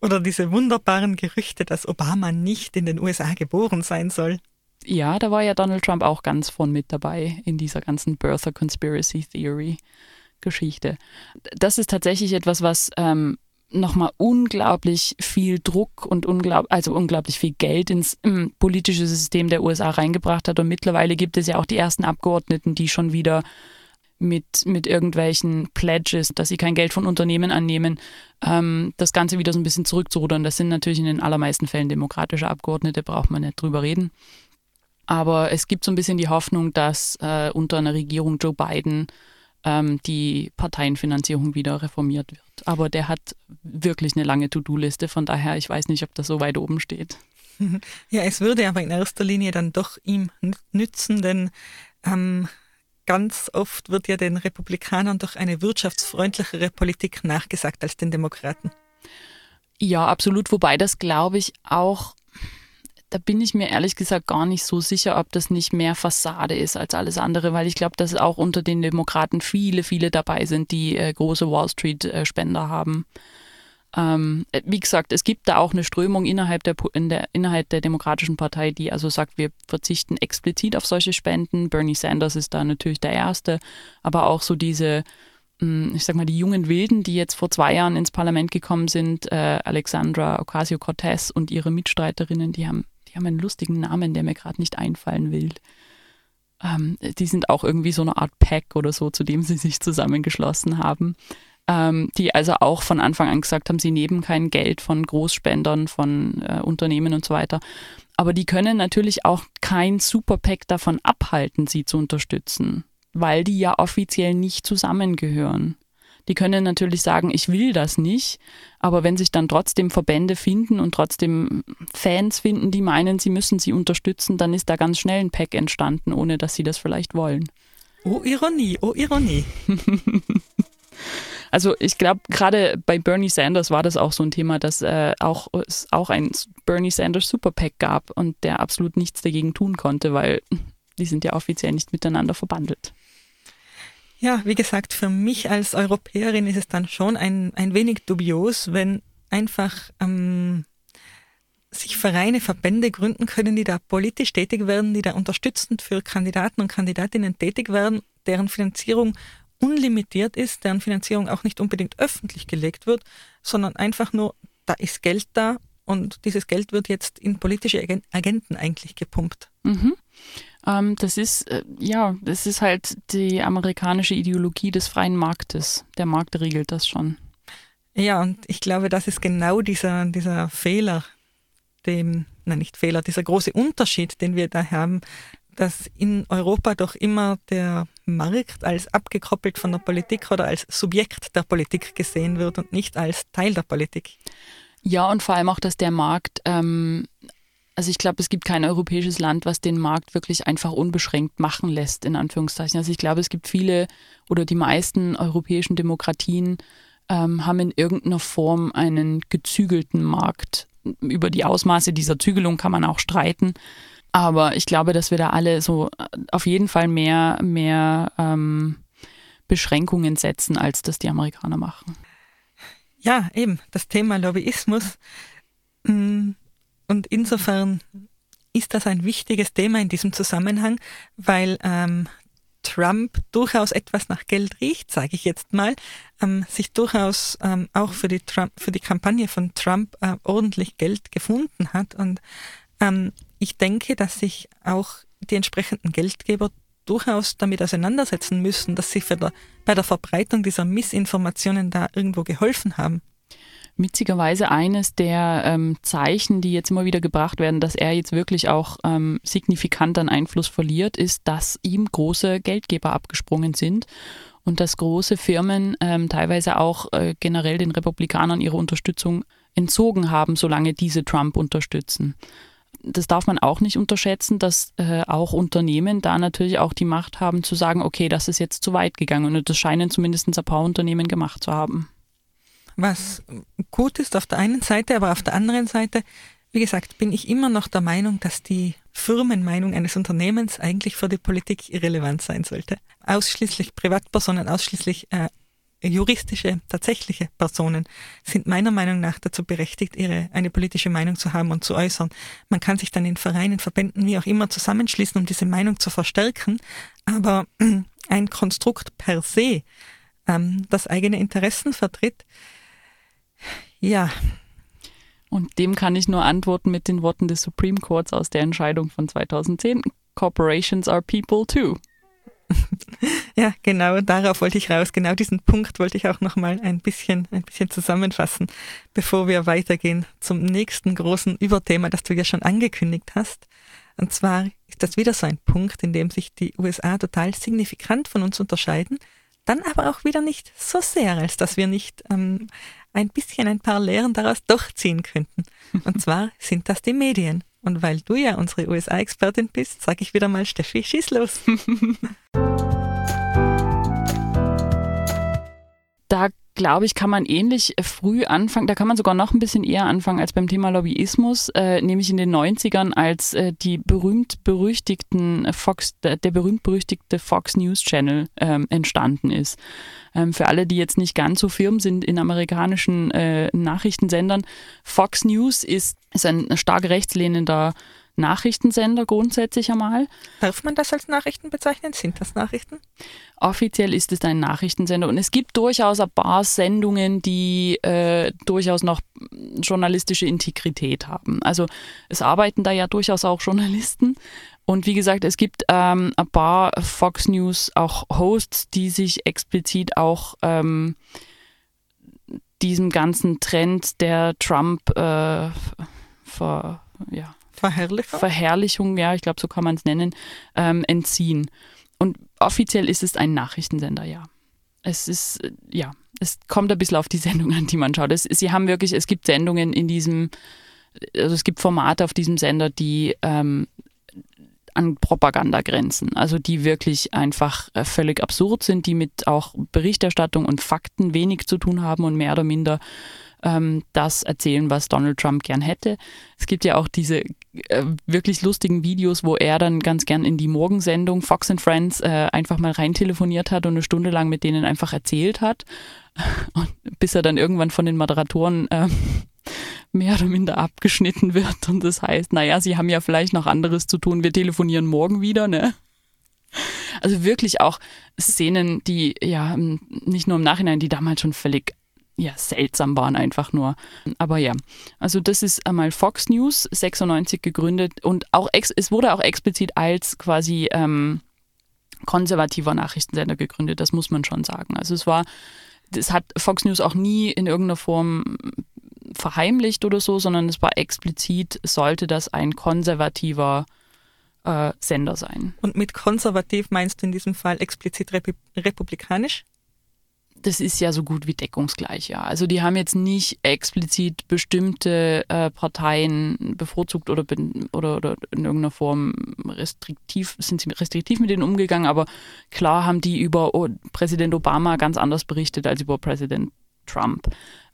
Oder diese wunderbaren Gerüchte, dass Obama nicht in den U S A geboren sein soll. Ja, da war ja Donald Trump auch ganz vorn mit dabei in dieser ganzen Birther Conspiracy Theory Geschichte. Das ist tatsächlich etwas, was ähm, nochmal unglaublich viel Druck und unglaub, also unglaublich viel Geld ins ähm, politische System der U S A reingebracht hat. Und mittlerweile gibt es ja auch die ersten Abgeordneten, die schon wieder mit, mit irgendwelchen Pledges, dass sie kein Geld von Unternehmen annehmen, ähm, das Ganze wieder so ein bisschen zurückzurudern. Das sind natürlich in den allermeisten Fällen demokratische Abgeordnete, braucht man nicht drüber reden. Aber es gibt so ein bisschen die Hoffnung, dass äh, unter einer Regierung Joe Biden die Parteienfinanzierung wieder reformiert wird. Aber der hat wirklich eine lange To-Do-Liste, von daher, ich weiß nicht, ob das so weit oben steht. Ja, es würde aber in erster Linie dann doch ihm nützen, denn ähm, ganz oft wird ja den Republikanern doch eine wirtschaftsfreundlichere Politik nachgesagt als den Demokraten. Ja, absolut, wobei das, glaube ich, auch, da bin ich mir ehrlich gesagt gar nicht so sicher, ob das nicht mehr Fassade ist als alles andere, weil ich glaube, dass auch unter den Demokraten viele, viele dabei sind, die äh, große Wall Street-Spender haben. Ähm, wie gesagt, es gibt da auch eine Strömung innerhalb der, in der, innerhalb der Demokratischen Partei, die also sagt, wir verzichten explizit auf solche Spenden. Bernie Sanders ist da natürlich der Erste, aber auch so diese, ich sag mal, die jungen Wilden, die jetzt vor zwei Jahren ins Parlament gekommen sind, äh, Alexandra Ocasio-Cortez und ihre Mitstreiterinnen, die haben, die haben einen lustigen Namen, der mir gerade nicht einfallen will. Ähm, die sind auch irgendwie so eine Art Pack oder so, zu dem sie sich zusammengeschlossen haben. Die also auch von Anfang an gesagt haben, sie nehmen kein Geld von Großspendern, von äh, Unternehmen und so weiter. Aber die können natürlich auch kein Super-P A C davon abhalten, sie zu unterstützen, weil die ja offiziell nicht zusammengehören. Die können natürlich sagen, ich will das nicht, aber wenn sich dann trotzdem Verbände finden und trotzdem Fans finden, die meinen, sie müssen sie unterstützen, dann ist da ganz schnell ein P A C entstanden, ohne dass sie das vielleicht wollen. Oh Ironie, oh Ironie. Also ich glaube, gerade bei Bernie Sanders war das auch so ein Thema, dass äh, auch, es auch ein Bernie Sanders Super-P A C gab und der absolut nichts dagegen tun konnte, weil die sind ja offiziell nicht miteinander verbandelt. Ja, wie gesagt, für mich als Europäerin ist es dann schon ein, ein wenig dubios, wenn einfach ähm, sich Vereine, Verbände gründen können, die da politisch tätig werden, die da unterstützend für Kandidaten und Kandidatinnen tätig werden, deren Finanzierung unlimitiert ist, deren Finanzierung auch nicht unbedingt öffentlich gelegt wird, sondern einfach nur, da ist Geld da und dieses Geld wird jetzt in politische Agenten eigentlich gepumpt. Mhm. Ähm, das ist, äh, ja, das ist halt die amerikanische Ideologie des freien Marktes. Der Markt regelt das schon. Ja, und ich glaube, das ist genau dieser, dieser Fehler, dem, nein, nicht Fehler, dieser große Unterschied, den wir da haben, dass in Europa doch immer der Markt als abgekoppelt von der Politik oder als Subjekt der Politik gesehen wird und nicht als Teil der Politik. Ja, und vor allem auch, dass der Markt, ähm, also ich glaube, es gibt kein europäisches Land, was den Markt wirklich einfach unbeschränkt machen lässt, in Anführungszeichen. Also ich glaube, es gibt viele oder die meisten europäischen Demokratien ähm, haben in irgendeiner Form einen gezügelten Markt. Über die Ausmaße dieser Zügelung kann man auch streiten. Aber ich glaube, dass wir da alle so auf jeden Fall mehr, mehr ähm, Beschränkungen setzen, als das die Amerikaner machen. Ja, eben, das Thema Lobbyismus. Und insofern ist das ein wichtiges Thema in diesem Zusammenhang, weil ähm, Trump durchaus etwas nach Geld riecht, sage ich jetzt mal, ähm, sich durchaus ähm, auch für die, Trump, für die Kampagne von Trump äh, ordentlich Geld gefunden hat. Und ähm, ich denke, dass sich auch die entsprechenden Geldgeber durchaus damit auseinandersetzen müssen, dass sie für der, bei der Verbreitung dieser Missinformationen da irgendwo geholfen haben. Witzigerweise eines der ähm, Zeichen, die jetzt immer wieder gebracht werden, dass er jetzt wirklich auch ähm, signifikant an Einfluss verliert, ist, dass ihm große Geldgeber abgesprungen sind und dass große Firmen ähm, teilweise auch äh, generell den Republikanern ihre Unterstützung entzogen haben, solange diese Trump unterstützen. Das darf man auch nicht unterschätzen, dass äh, auch Unternehmen da natürlich auch die Macht haben zu sagen, okay, das ist jetzt zu weit gegangen, und das scheinen zumindest ein paar Unternehmen gemacht zu haben. Was gut ist auf der einen Seite, aber auf der anderen Seite, wie gesagt, bin ich immer noch der Meinung, dass die Firmenmeinung eines Unternehmens eigentlich für die Politik irrelevant sein sollte. Ausschließlich Privatpersonen, ausschließlich äh, juristische, tatsächliche Personen sind meiner Meinung nach dazu berechtigt, ihre eine politische Meinung zu haben und zu äußern. Man kann sich dann in Vereinen, Verbänden, wie auch immer zusammenschließen, um diese Meinung zu verstärken. Aber ein Konstrukt per se, ähm, das eigene Interessen vertritt, ja. Und dem kann ich nur antworten mit den Worten des Supreme Courts aus der Entscheidung von zweitausendzehn. Corporations are people too. Ja, genau, darauf wollte ich raus. Genau diesen Punkt wollte ich auch nochmal ein bisschen, ein bisschen zusammenfassen, bevor wir weitergehen zum nächsten großen Überthema, das du ja schon angekündigt hast. Und zwar ist das wieder so ein Punkt, in dem sich die U S A total signifikant von uns unterscheiden, dann aber auch wieder nicht so sehr, als dass wir nicht ähm, ein bisschen ein paar Lehren daraus durchziehen könnten. Und zwar sind das die Medien. Und weil du ja unsere U S A-Expertin bist, sage ich wieder mal, Steffi, schieß los. Da glaube ich, kann man ähnlich früh anfangen, da kann man sogar noch ein bisschen eher anfangen als beim Thema Lobbyismus, äh, nämlich in den neunzigern, als äh, die berühmt-berüchtigten Fox, der berühmt-berüchtigte Fox News Channel ähm, entstanden ist. Ähm, für alle, die jetzt nicht ganz so firm sind in amerikanischen äh, Nachrichtensendern, Fox News ist, ist ein stark rechtslehnender Nachrichtensender grundsätzlich einmal. Darf man das als Nachrichten bezeichnen? Sind das Nachrichten? Offiziell ist es ein Nachrichtensender und es gibt durchaus ein paar Sendungen, die äh, durchaus noch journalistische Integrität haben. Also es arbeiten da ja durchaus auch Journalisten und wie gesagt, es gibt ähm, ein paar Fox News, auch Hosts, die sich explizit auch ähm, diesem ganzen Trend der Trump äh, ver, ja, Verherrlichung? Verherrlichung, ja, ich glaube, so kann man es nennen, ähm, entziehen. Und offiziell ist es ein Nachrichtensender, ja. Es ist, ja, es kommt ein bisschen auf die Sendung an, die man schaut. Es, sie haben wirklich, es gibt Sendungen in diesem, also es gibt Formate auf diesem Sender, die ähm, an Propaganda grenzen, also die wirklich einfach äh, völlig absurd sind, die mit auch Berichterstattung und Fakten wenig zu tun haben und mehr oder minder das erzählen, was Donald Trump gern hätte. Es gibt ja auch diese äh, wirklich lustigen Videos, wo er dann ganz gern in die Morgensendung Fox and Friends äh, einfach mal reintelefoniert hat und eine Stunde lang mit denen einfach erzählt hat, und bis er dann irgendwann von den Moderatoren äh, mehr oder minder abgeschnitten wird und das heißt, naja, sie haben ja vielleicht noch anderes zu tun, wir telefonieren morgen wieder, ne? Also wirklich auch Szenen, die ja nicht nur im Nachhinein, die damals schon völlig ja, seltsam waren einfach nur. Aber ja, also das ist einmal Fox News, sechsundneunzig gegründet und auch ex- es wurde auch explizit als quasi ähm, konservativer Nachrichtensender gegründet, das muss man schon sagen. Also es war, das hat Fox News auch nie in irgendeiner Form verheimlicht oder so, sondern es war explizit, sollte das ein konservativer äh, Sender sein. Und mit konservativ meinst du in diesem Fall explizit Repu- republikanisch? Das ist ja so gut wie deckungsgleich, ja. Also die haben jetzt nicht explizit bestimmte äh, Parteien bevorzugt oder, oder, oder in irgendeiner Form restriktiv, sind sie restriktiv mit denen umgegangen, aber klar haben die über Präsident Obama ganz anders berichtet als über Präsident Trump.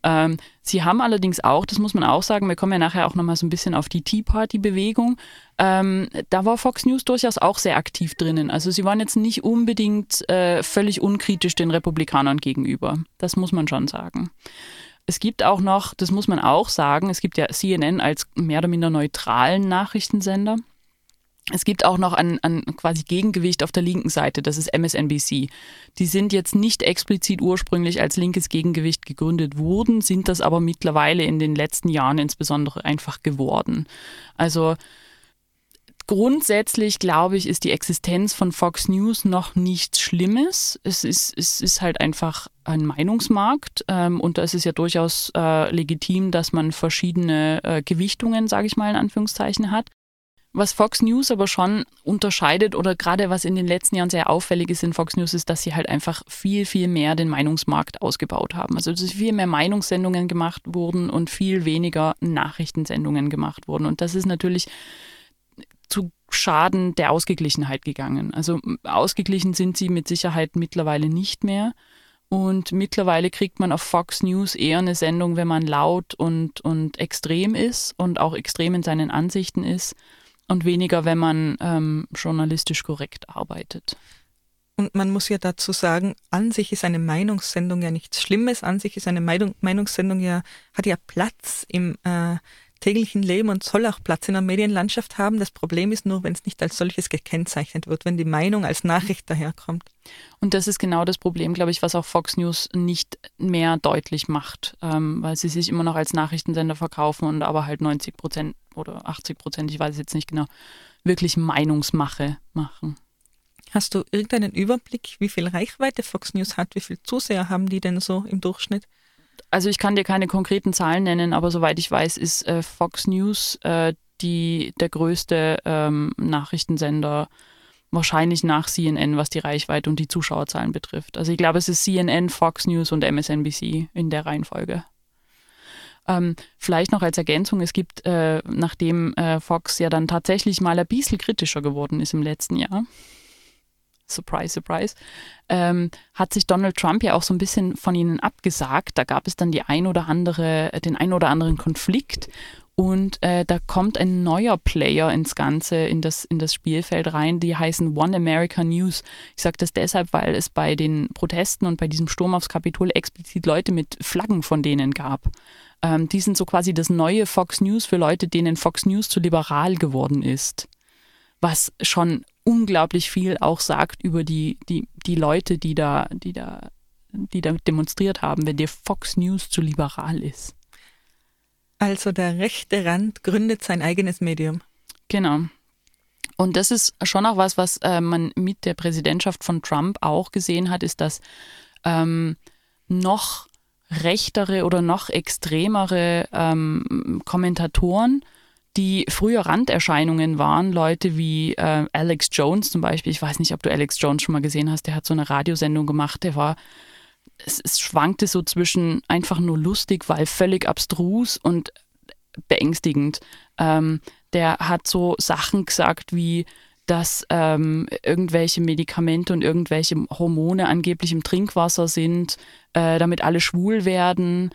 Ähm, sie haben allerdings auch, das muss man auch sagen, wir kommen ja nachher auch nochmal so ein bisschen auf die Tea Party-Bewegung, ähm, da war Fox News durchaus auch sehr aktiv drinnen. Also sie waren jetzt nicht unbedingt äh, völlig unkritisch den Republikanern gegenüber. Das muss man schon sagen. Es gibt auch noch, das muss man auch sagen, es gibt ja C N N als mehr oder minder neutralen Nachrichtensender. Es gibt auch noch ein, ein quasi Gegengewicht auf der linken Seite, das ist M S N B C. Die sind jetzt nicht explizit ursprünglich als linkes Gegengewicht gegründet worden, sind das aber mittlerweile in den letzten Jahren insbesondere einfach geworden. Also grundsätzlich, glaube ich, ist die Existenz von Fox News noch nichts Schlimmes. Es ist, es ist halt einfach ein Meinungsmarkt ähm, und da ist es ja durchaus äh, legitim, dass man verschiedene äh, Gewichtungen, sage ich mal in Anführungszeichen, hat. Was Fox News aber schon unterscheidet oder gerade was in den letzten Jahren sehr auffällig ist in Fox News, ist, dass sie halt einfach viel, viel mehr den Meinungsmarkt ausgebaut haben. Also dass viel mehr Meinungssendungen gemacht wurden und viel weniger Nachrichtensendungen gemacht wurden. Und das ist natürlich zu Schaden der Ausgeglichenheit gegangen. Also ausgeglichen sind sie mit Sicherheit mittlerweile nicht mehr. Und mittlerweile kriegt man auf Fox News eher eine Sendung, wenn man laut und, und extrem ist und auch extrem in seinen Ansichten ist. Und weniger, wenn man ähm, journalistisch korrekt arbeitet. Und man muss ja dazu sagen, an sich ist eine Meinungssendung ja nichts Schlimmes. An sich ist eine Meinung, Meinungssendung ja, hat ja Platz im äh, täglichen Leben und soll auch Platz in der Medienlandschaft haben. Das Problem ist nur, wenn es nicht als solches gekennzeichnet wird, wenn die Meinung als Nachricht daherkommt. Und das ist genau das Problem, glaube ich, was auch Fox News nicht mehr deutlich macht, ähm, weil sie sich immer noch als Nachrichtensender verkaufen und aber halt neunzig Prozent oder achtzig Prozent, ich weiß es jetzt nicht genau, wirklich Meinungsmache machen. Hast du irgendeinen Überblick, wie viel Reichweite Fox News hat? Wie viele Zuseher haben die denn so im Durchschnitt? Also ich kann dir keine konkreten Zahlen nennen, aber soweit ich weiß, ist äh, Fox News äh, die, der größte ähm, Nachrichtensender, wahrscheinlich nach C N N, was die Reichweite und die Zuschauerzahlen betrifft. Also ich glaube, es ist C N N, Fox News und M S N B C in der Reihenfolge. Ähm, vielleicht noch als Ergänzung, es gibt, äh, nachdem äh, Fox ja dann tatsächlich mal ein bisschen kritischer geworden ist im letzten Jahr, surprise, surprise, ähm, hat sich Donald Trump ja auch so ein bisschen von ihnen abgesagt. Da gab es dann die ein oder andere, den ein oder anderen Konflikt. Und äh, da kommt ein neuer Player ins Ganze, in das, in das Spielfeld rein. Die heißen One America News. Ich sage das deshalb, weil es bei den Protesten und bei diesem Sturm aufs Kapitol explizit Leute mit Flaggen von denen gab. Ähm, die sind so quasi das neue Fox News für Leute, denen Fox News zu liberal geworden ist. Was schon unglaublich viel auch sagt über die, die, die Leute, die da, die da, die da demonstriert haben, wenn dir Fox News zu liberal ist. Also der rechte Rand gründet sein eigenes Medium. Genau. Und das ist schon auch was, was äh, man mit der Präsidentschaft von Trump auch gesehen hat, ist, dass ähm, noch rechtere oder noch extremere ähm, Kommentatoren, die früher Randerscheinungen waren, Leute wie äh, Alex Jones zum Beispiel. Ich weiß nicht, ob du Alex Jones schon mal gesehen hast. Der hat so eine Radiosendung gemacht, der war... Es, es schwankte so zwischen einfach nur lustig, weil völlig abstrus und beängstigend. Ähm, der hat so Sachen gesagt wie, dass ähm, irgendwelche Medikamente und irgendwelche Hormone angeblich im Trinkwasser sind, äh, damit alle schwul werden.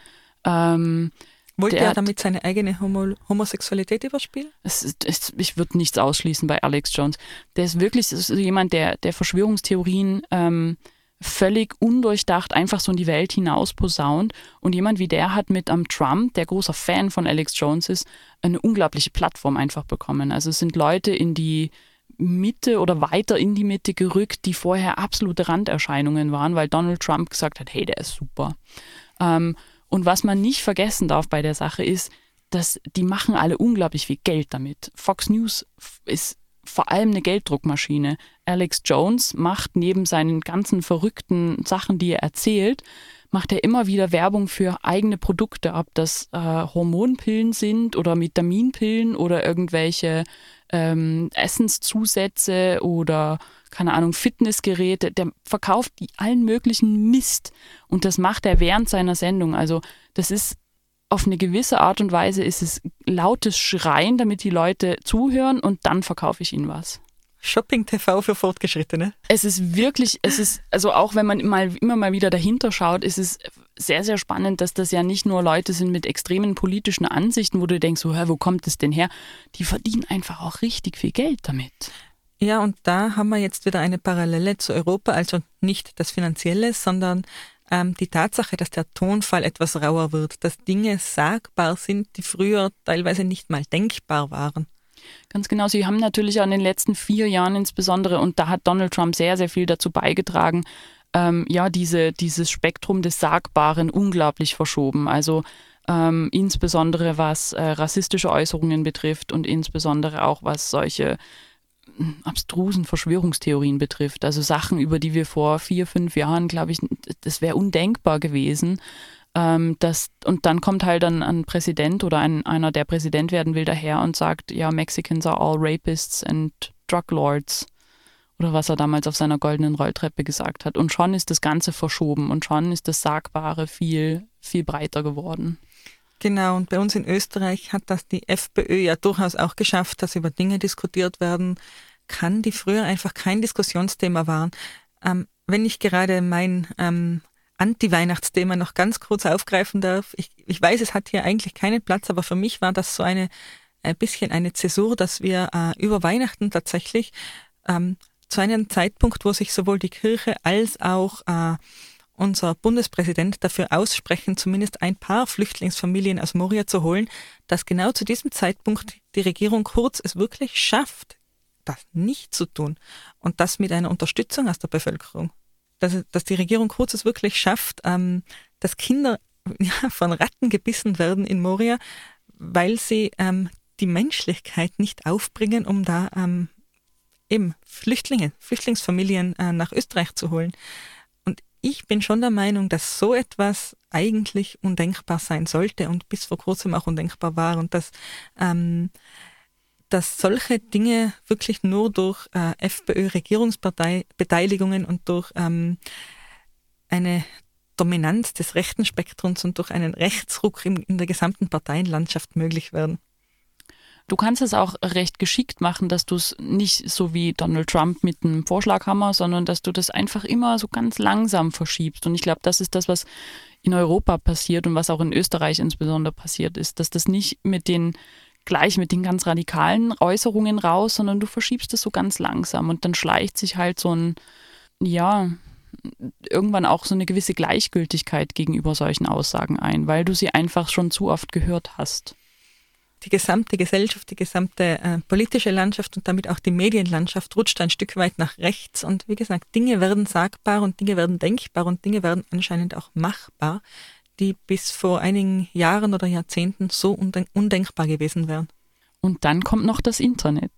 Ähm, Wollte er damit seine eigene Homo- Homosexualität überspielen? Es ist, es, ich würde nichts ausschließen bei Alex Jones. Der ist wirklich ist jemand, der, der Verschwörungstheorien... Ähm, völlig undurchdacht einfach so in die Welt hinaus posaunt. Und jemand wie der hat mit am um, Trump, der großer Fan von Alex Jones ist, eine unglaubliche Plattform einfach bekommen. Also es sind Leute in die Mitte oder weiter in die Mitte gerückt, die vorher absolute Randerscheinungen waren, weil Donald Trump gesagt hat, hey, der ist super. Ähm, und was man nicht vergessen darf bei der Sache ist, dass die machen alle unglaublich viel Geld damit. Fox News ist vor allem eine Gelddruckmaschine. Alex Jones macht neben seinen ganzen verrückten Sachen, die er erzählt, macht er immer wieder Werbung für eigene Produkte, ob das äh, Hormonpillen sind oder Vitaminpillen oder irgendwelche ähm, Essenszusätze oder, keine Ahnung, Fitnessgeräte. Der verkauft die allen möglichen Mist und das macht er während seiner Sendung. Also das ist auf eine gewisse Art und Weise ist es lautes Schreien, damit die Leute zuhören und dann verkaufe ich ihnen was. Shopping-T V für Fortgeschrittene. Es ist wirklich, es ist, also auch wenn man mal, immer mal wieder dahinter schaut, ist es sehr, sehr spannend, dass das ja nicht nur Leute sind mit extremen politischen Ansichten, wo du denkst, so, hör, wo kommt das denn her? Die verdienen einfach auch richtig viel Geld damit. Ja, und da haben wir jetzt wieder eine Parallele zu Europa, also nicht das Finanzielle, sondern die Tatsache, dass der Tonfall etwas rauer wird, dass Dinge sagbar sind, die früher teilweise nicht mal denkbar waren. Ganz genau. Sie haben natürlich auch in den letzten vier Jahren insbesondere, und da hat Donald Trump sehr, sehr viel dazu beigetragen, ähm, ja, diese, dieses Spektrum des Sagbaren unglaublich verschoben. Also ähm, insbesondere was äh, rassistische Äußerungen betrifft und insbesondere auch was solche abstrusen Verschwörungstheorien betrifft. Also Sachen, über die wir vor vier, fünf Jahren, glaube ich, das wäre undenkbar gewesen. Ähm, das, und dann kommt halt ein, ein Präsident oder ein, einer, der Präsident werden will, daher und sagt, ja, Mexicans are all rapists and drug lords. Oder was er damals auf seiner goldenen Rolltreppe gesagt hat. Und schon ist das Ganze verschoben und schon ist das Sagbare viel, viel breiter geworden. Genau, und bei uns in Österreich hat das die FPÖ ja durchaus auch geschafft, dass über Dinge diskutiert werden kann, die früher einfach kein Diskussionsthema waren. Ähm, wenn ich gerade mein ähm, Anti-Weihnachtsthema noch ganz kurz aufgreifen darf, ich, ich weiß, es hat hier eigentlich keinen Platz, aber für mich war das so eine ein bisschen eine Zäsur, dass wir äh, über Weihnachten tatsächlich ähm, zu einem Zeitpunkt, wo sich sowohl die Kirche als auch äh, unser Bundespräsident dafür aussprechen, zumindest ein paar Flüchtlingsfamilien aus Moria zu holen, dass genau zu diesem Zeitpunkt die Regierung Kurz es wirklich schafft, das nicht zu tun. Und das mit einer Unterstützung aus der Bevölkerung. Dass, dass die Regierung Kurz es wirklich schafft, ähm, dass Kinder ja, von Ratten gebissen werden in Moria, weil sie ähm, die Menschlichkeit nicht aufbringen, um da ähm, eben Flüchtlinge, Flüchtlingsfamilien äh, nach Österreich zu holen. Ich bin schon der Meinung, dass so etwas eigentlich undenkbar sein sollte und bis vor kurzem auch undenkbar war und dass, ähm, dass solche Dinge wirklich nur durch äh, FPÖ-Regierungspartei-Beteiligungen und durch ähm, eine Dominanz des rechten Spektrums und durch einen Rechtsruck in, in der gesamten Parteienlandschaft möglich werden. Du kannst es auch recht geschickt machen, dass du es nicht so wie Donald Trump mit einem Vorschlaghammer, sondern dass du das einfach immer so ganz langsam verschiebst. Und ich glaube, das ist das, was in Europa passiert und was auch in Österreich insbesondere passiert ist, dass das nicht mit den gleich mit den ganz radikalen Äußerungen raus, sondern du verschiebst es so ganz langsam und dann schleicht sich halt so ein, ja, irgendwann auch so eine gewisse Gleichgültigkeit gegenüber solchen Aussagen ein, weil du sie einfach schon zu oft gehört hast. Die gesamte Gesellschaft, die gesamte äh, politische Landschaft und damit auch die Medienlandschaft rutscht ein Stück weit nach rechts. Und wie gesagt, Dinge werden sagbar und Dinge werden denkbar und Dinge werden anscheinend auch machbar, die bis vor einigen Jahren oder Jahrzehnten so undenk- undenkbar gewesen wären. Und dann kommt noch das Internet.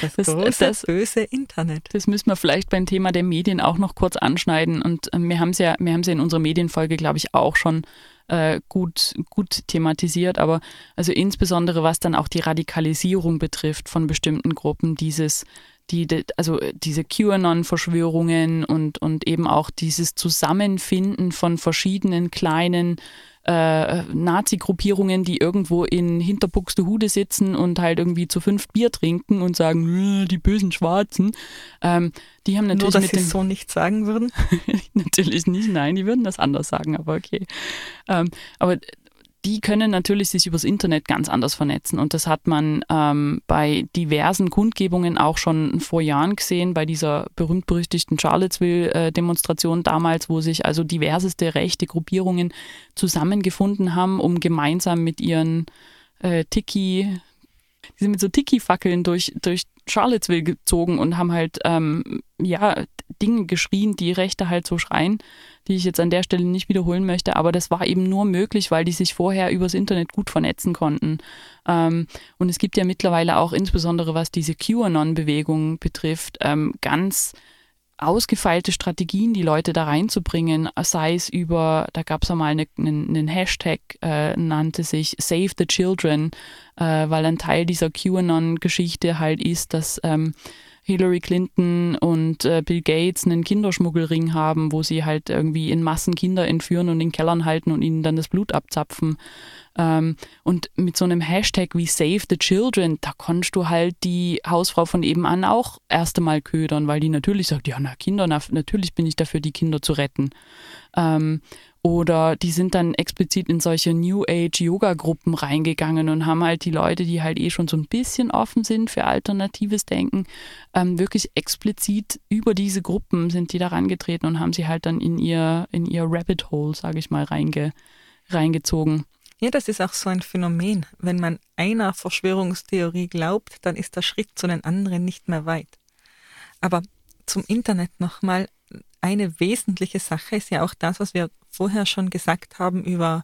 Das, das große, das, böse Internet. Das müssen wir vielleicht beim Thema der Medien auch noch kurz anschneiden. Und wir haben es ja, wir haben es ja in unserer Medienfolge, glaube ich, auch schon äh, gut, gut thematisiert. Aber also insbesondere, was dann auch die Radikalisierung betrifft von bestimmten Gruppen, dieses, die, also diese QAnon-Verschwörungen und, und eben auch dieses Zusammenfinden von verschiedenen kleinen Äh, Nazi-Gruppierungen, die irgendwo in Hinterbuxtehude sitzen und halt irgendwie zu fünf Bier trinken und sagen, die bösen Schwarzen, ähm, die haben natürlich nur, dass mit sie dem so nicht sagen würden? Natürlich nicht, nein, die würden das anders sagen, aber okay. Ähm, aber die können natürlich sich übers Internet ganz anders vernetzen und das hat man ähm, bei diversen Kundgebungen auch schon vor Jahren gesehen, bei dieser berühmt-berüchtigten Charlottesville-Demonstration damals, wo sich also diverseste rechte Gruppierungen zusammengefunden haben, um gemeinsam mit ihren äh, Tiki, die sind mit so Tiki-Fackeln durch, durch Charlottesville gezogen und haben halt, ähm, ja, Dinge geschrien, die Rechte halt so schreien, die ich jetzt an der Stelle nicht wiederholen möchte, aber das war eben nur möglich, weil die sich vorher übers Internet gut vernetzen konnten. Ähm, und es gibt ja mittlerweile auch, insbesondere was diese QAnon-Bewegung betrifft, ähm, ganz ausgefeilte Strategien, die Leute da reinzubringen, sei es über, da gab es einmal einen eine, eine Hashtag, äh, nannte sich Save the Children, äh, weil ein Teil dieser QAnon-Geschichte halt ist, dass ähm, Hillary Clinton und äh, Bill Gates einen Kinderschmuggelring haben, wo sie halt irgendwie in Massen Kinder entführen und in Kellern halten und ihnen dann das Blut abzapfen. Ähm, und mit so einem Hashtag wie Save the Children, da konntest du halt die Hausfrau von nebenan auch erst einmal ködern, weil die natürlich sagt, ja, na Kinder, na, natürlich bin ich dafür, die Kinder zu retten. Ähm, Oder die sind dann explizit in solche New Age Yoga Gruppen reingegangen und haben halt die Leute, die halt eh schon so ein bisschen offen sind für alternatives Denken, ähm, wirklich explizit über diese Gruppen sind die da rangetreten und haben sie halt dann in ihr, in ihr Rabbit Hole, sage ich mal, reinge, reingezogen. Ja, das ist auch so ein Phänomen. Wenn man einer Verschwörungstheorie glaubt, dann ist der Schritt zu den anderen nicht mehr weit. Aber zum Internet nochmal. Eine wesentliche Sache ist ja auch das, was wir vorher schon gesagt haben über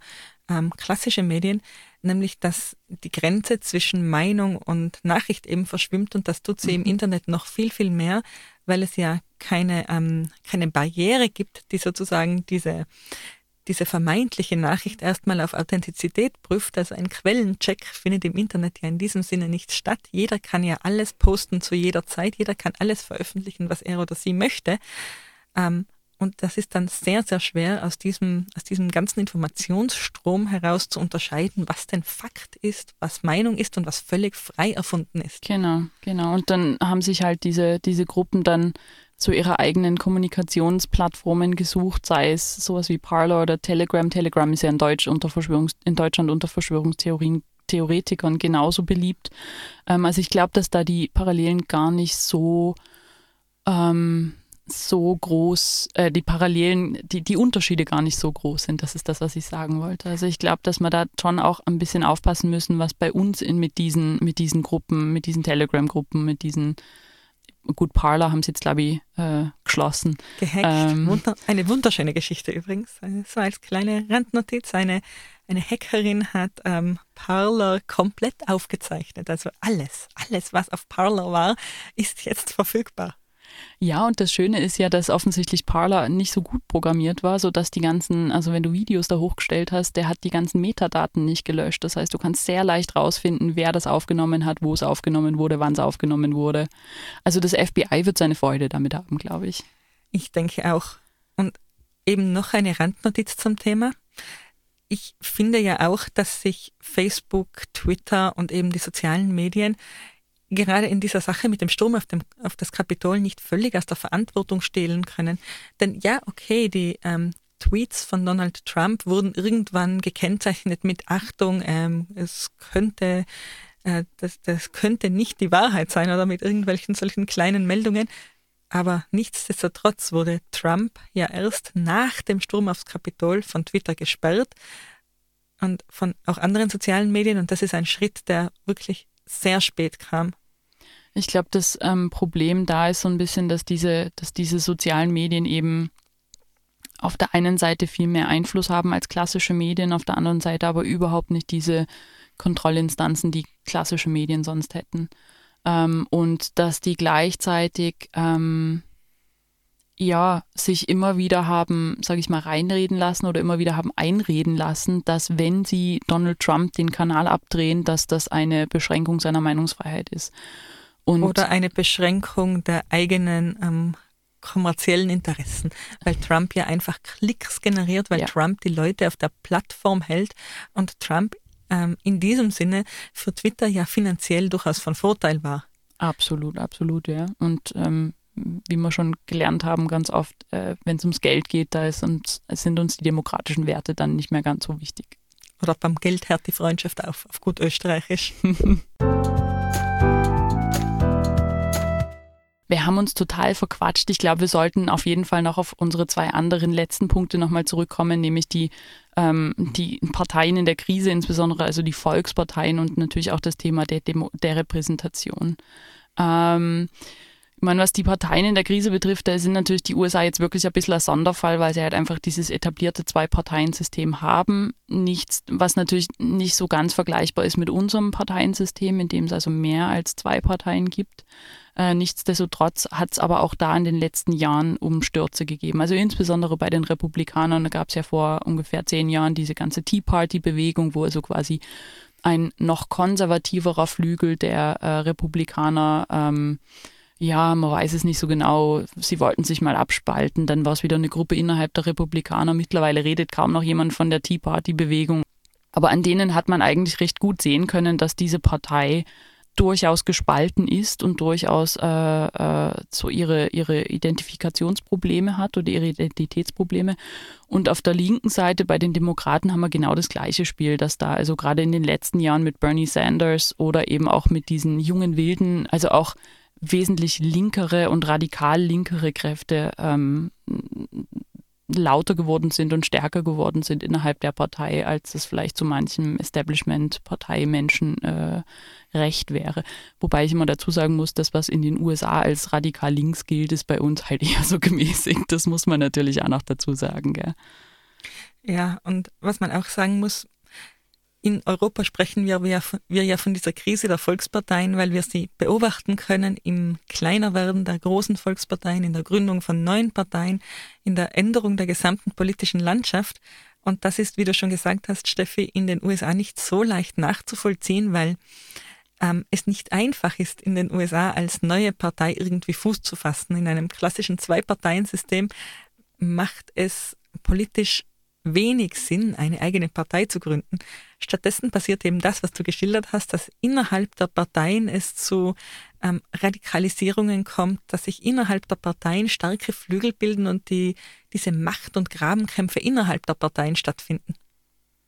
ähm, klassische Medien, nämlich dass die Grenze zwischen Meinung und Nachricht eben verschwimmt und das tut sie im Internet noch viel, viel mehr, weil es ja keine, ähm, keine Barriere gibt, die sozusagen diese, diese vermeintliche Nachricht erstmal auf Authentizität prüft. Also ein Quellencheck findet im Internet ja in diesem Sinne nicht statt. Jeder kann ja alles posten zu jeder Zeit, jeder kann alles veröffentlichen, was er oder sie möchte. Um, und das ist dann sehr, sehr schwer, aus diesem, aus diesem ganzen Informationsstrom heraus zu unterscheiden, was denn Fakt ist, was Meinung ist und was völlig frei erfunden ist. Genau, genau. Und dann haben sich halt diese, diese Gruppen dann zu ihrer eigenen Kommunikationsplattformen gesucht, sei es sowas wie Parler oder Telegram. Telegram ist ja in, Deutsch unter Verschwörungs- in Deutschland unter Verschwörungstheorien Theoretikern genauso beliebt. Ähm, also ich glaube, dass da die Parallelen gar nicht so... Ähm, so groß, äh, die Parallelen, die, die Unterschiede gar nicht so groß sind. Das ist das, was ich sagen wollte. Also ich glaube, dass wir da schon auch ein bisschen aufpassen müssen, was bei uns in, mit diesen, mit diesen Gruppen, mit diesen Telegram-Gruppen, mit diesen, gut, Parler haben sie jetzt, glaube ich, äh, geschlossen. Gehackt. Ähm, Wunder, eine wunderschöne Geschichte übrigens. So als kleine Randnotiz, eine, eine Hackerin hat ähm, Parler komplett aufgezeichnet. Also alles, alles, was auf Parler war, ist jetzt verfügbar. Ja, und das Schöne ist ja, dass offensichtlich Parler nicht so gut programmiert war, sodass die ganzen, also wenn du Videos da hochgestellt hast, der hat die ganzen Metadaten nicht gelöscht. Das heißt, du kannst sehr leicht rausfinden, wer das aufgenommen hat, wo es aufgenommen wurde, wann es aufgenommen wurde. Also das F B I wird seine Freude damit haben, glaube ich. Ich denke auch. Und eben noch eine Randnotiz zum Thema. Ich finde ja auch, dass sich Facebook, Twitter und eben die sozialen Medien gerade in dieser Sache mit dem Sturm auf, dem, auf das Kapitol nicht völlig aus der Verantwortung stehlen können. Denn ja, okay, die ähm, Tweets von Donald Trump wurden irgendwann gekennzeichnet mit Achtung, ähm, es könnte, äh, das, das könnte nicht die Wahrheit sein oder mit irgendwelchen solchen kleinen Meldungen. Aber nichtsdestotrotz wurde Trump ja erst nach dem Sturm aufs Kapitol von Twitter gesperrt und von auch anderen sozialen Medien. Und das ist ein Schritt, der wirklich sehr spät kam. Ich glaube, das ähm, Problem da ist so ein bisschen, dass diese, dass diese sozialen Medien eben auf der einen Seite viel mehr Einfluss haben als klassische Medien, auf der anderen Seite aber überhaupt nicht diese Kontrollinstanzen, die klassische Medien sonst hätten. Ähm, und dass die gleichzeitig ähm, ja, sich immer wieder haben, sage ich mal, reinreden lassen oder immer wieder haben einreden lassen, dass wenn sie Donald Trump den Kanal abdrehen, dass das eine Beschränkung seiner Meinungsfreiheit ist. Und oder eine Beschränkung der eigenen ähm, kommerziellen Interessen, weil Trump ja einfach Klicks generiert, weil ja. Trump die Leute auf der Plattform hält und Trump in diesem Sinne für Twitter ja finanziell durchaus von Vorteil war. Absolut, absolut, ja. Und ähm, wie wir schon gelernt haben, ganz oft, äh, wenn es ums Geld geht, da ist uns, sind uns die demokratischen Werte dann nicht mehr ganz so wichtig. Oder beim Geld hört die Freundschaft auf, auf gut Österreichisch. Wir haben uns total verquatscht. Ich glaube, wir sollten auf jeden Fall noch auf unsere zwei anderen letzten Punkte nochmal zurückkommen, nämlich die, ähm, die Parteien in der Krise, insbesondere also die Volksparteien und natürlich auch das Thema der, Demo- der Repräsentation. Ähm, ich meine, was die Parteien in der Krise betrifft, da sind natürlich die U S A jetzt wirklich ein bisschen ein Sonderfall, weil sie halt einfach dieses etablierte Zwei-Parteien-System haben. Nichts, was natürlich nicht so ganz vergleichbar ist mit unserem Parteiensystem, in dem es also mehr als zwei Parteien gibt. Äh, nichtsdestotrotz hat es aber auch da in den letzten Jahren Umstürze gegeben. Also insbesondere bei den Republikanern, da gab es ja vor ungefähr zehn Jahren diese ganze Tea Party-Bewegung, wo also quasi ein noch konservativerer Flügel der äh, Republikaner, ähm, ja, man weiß es nicht so genau, sie wollten sich mal abspalten, dann war es wieder eine Gruppe innerhalb der Republikaner. Mittlerweile redet kaum noch jemand von der Tea Party-Bewegung. Aber an denen hat man eigentlich recht gut sehen können, dass diese Partei durchaus gespalten ist und durchaus äh, äh, so ihre, ihre Identifikationsprobleme hat oder ihre Identitätsprobleme. Und auf der linken Seite bei den Demokraten haben wir genau das gleiche Spiel, dass da also gerade in den letzten Jahren mit Bernie Sanders oder eben auch mit diesen jungen Wilden, also auch wesentlich linkere und radikal linkere Kräfte ähm, lauter geworden sind und stärker geworden sind innerhalb der Partei, als es vielleicht zu manchem Establishment-Parteimenschen äh, recht wäre. Wobei ich immer dazu sagen muss, dass was in den U S A als radikal links gilt, ist bei uns halt eher so gemäßigt. Das muss man natürlich auch noch dazu sagen, gell? Ja, und was man auch sagen muss, in Europa sprechen wir, wir, wir ja von dieser Krise der Volksparteien, weil wir sie beobachten können im Kleinerwerden der großen Volksparteien, in der Gründung von neuen Parteien, in der Änderung der gesamten politischen Landschaft. Und das ist, wie du schon gesagt hast, Steffi, in den U S A nicht so leicht nachzuvollziehen, weil ähm, es nicht einfach ist, in den U S A als neue Partei irgendwie Fuß zu fassen. In einem klassischen Zwei-Parteien-System macht es politisch wenig Sinn, eine eigene Partei zu gründen. Stattdessen passiert eben das, was du geschildert hast, dass innerhalb der Parteien es zu ähm, Radikalisierungen kommt, dass sich innerhalb der Parteien starke Flügel bilden und die, diese Macht- und Grabenkämpfe innerhalb der Parteien stattfinden.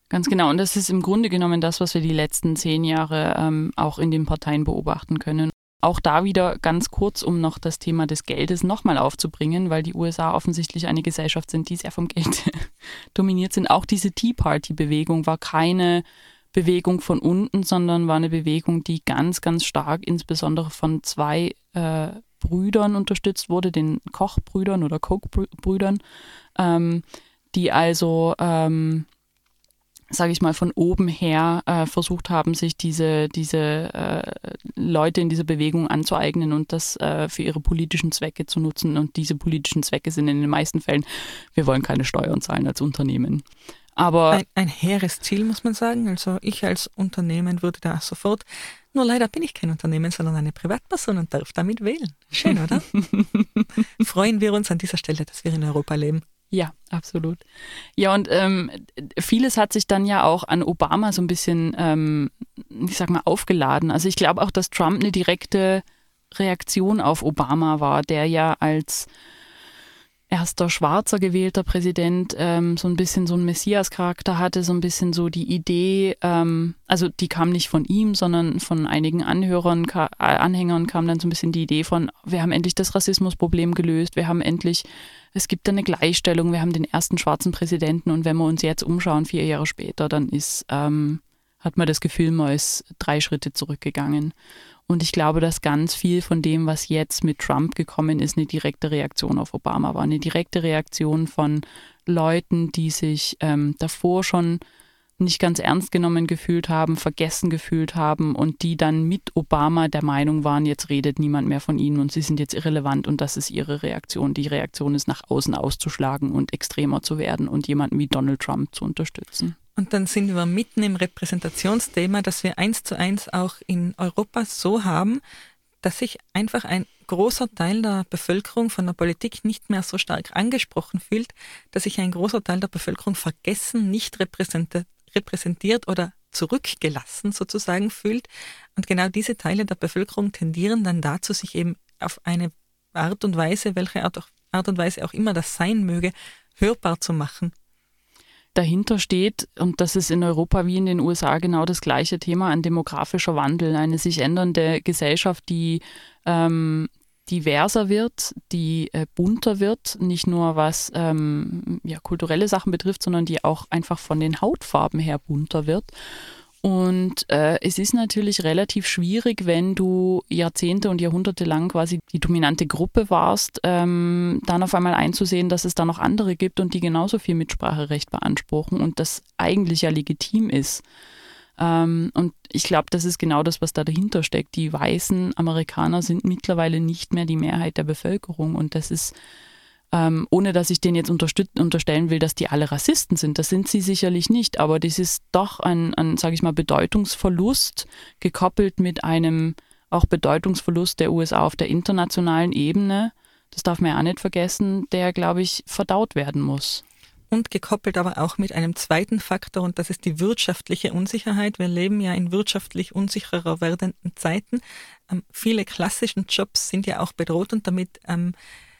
Ganz genau. Und das ist im Grunde genommen das, was wir die letzten zehn Jahre ähm, auch in den Parteien beobachten können. Auch da wieder ganz kurz, um noch das Thema des Geldes nochmal aufzubringen, weil die U S A offensichtlich eine Gesellschaft sind, die sehr vom Geld dominiert sind. Auch diese Tea Party-Bewegung war keine Bewegung von unten, sondern war eine Bewegung, die ganz, ganz stark insbesondere von zwei äh, Brüdern unterstützt wurde, den Koch-Brüdern oder Koch-Brüdern, ähm, die also ähm, sage ich mal, von oben her äh, versucht haben, sich diese, diese äh, Leute in dieser Bewegung anzueignen und das äh, für ihre politischen Zwecke zu nutzen. Und diese politischen Zwecke sind in den meisten Fällen, wir wollen keine Steuern zahlen als Unternehmen. Aber ein, ein hehres Ziel, muss man sagen. Also ich als Unternehmen würde da sofort, nur leider bin ich kein Unternehmen, sondern eine Privatperson und darf damit wählen. Schön, oder? Freuen wir uns an dieser Stelle, dass wir in Europa leben. Ja, absolut. Ja, und ähm, vieles hat sich dann ja auch an Obama so ein bisschen, ähm, ich sag mal, aufgeladen. Also ich glaube auch, dass Trump eine direkte Reaktion auf Obama war, der ja als erster schwarzer gewählter Präsident ähm, so ein bisschen so einen Messias-Charakter hatte, so ein bisschen so die Idee, ähm, also die kam nicht von ihm, sondern von einigen Anhörern, ka- Anhängern kam dann so ein bisschen die Idee von, wir haben endlich das Rassismusproblem gelöst, wir haben endlich, es gibt eine Gleichstellung, wir haben den ersten schwarzen Präsidenten und wenn wir uns jetzt umschauen, vier Jahre später, dann ist, ähm, hat man das Gefühl, man ist drei Schritte zurückgegangen. Und ich glaube, dass ganz viel von dem, was jetzt mit Trump gekommen ist, eine direkte Reaktion auf Obama war. Eine direkte Reaktion von Leuten, die sich ähm, davor schon nicht ganz ernst genommen gefühlt haben, vergessen gefühlt haben und die dann mit Obama der Meinung waren, jetzt redet niemand mehr von ihnen und sie sind jetzt irrelevant und das ist ihre Reaktion. Die Reaktion ist, nach außen auszuschlagen und extremer zu werden und jemanden wie Donald Trump zu unterstützen. Und dann sind wir mitten im Repräsentationsthema, das wir eins zu eins auch in Europa so haben, dass sich einfach ein großer Teil der Bevölkerung von der Politik nicht mehr so stark angesprochen fühlt, dass sich ein großer Teil der Bevölkerung vergessen, nicht repräsentiert oder zurückgelassen sozusagen fühlt. Und genau diese Teile der Bevölkerung tendieren dann dazu, sich eben auf eine Art und Weise, welche Art und Weise auch immer das sein möge, hörbar zu machen. Dahinter steht, und das ist in Europa wie in den U S A genau das gleiche Thema, ein demografischer Wandel, eine sich ändernde Gesellschaft, die ähm, diverser wird, die äh, bunter wird, nicht nur was ähm, ja, kulturelle Sachen betrifft, sondern die auch einfach von den Hautfarben her bunter wird. Und äh, es ist natürlich relativ schwierig, wenn du Jahrzehnte und Jahrhunderte lang quasi die dominante Gruppe warst, ähm, dann auf einmal einzusehen, dass es da noch andere gibt und die genauso viel Mitspracherecht beanspruchen und das eigentlich ja legitim ist. Ähm, und ich glaube, das ist genau das, was da dahinter steckt. Die weißen Amerikaner sind mittlerweile nicht mehr die Mehrheit der Bevölkerung und das ist, Ähm, ohne dass ich denen jetzt unterstüt- unterstellen will, dass die alle Rassisten sind. Das sind sie sicherlich nicht, aber das ist doch ein, ein sage ich mal, Bedeutungsverlust, gekoppelt mit einem auch Bedeutungsverlust der U S A auf der internationalen Ebene. Das darf man ja auch nicht vergessen, der, glaube ich, verdaut werden muss. Und gekoppelt aber auch mit einem zweiten Faktor, und das ist die wirtschaftliche Unsicherheit. Wir leben ja in wirtschaftlich unsicherer werdenden Zeiten. Ähm, viele klassischen Jobs sind ja auch bedroht und damit ähm,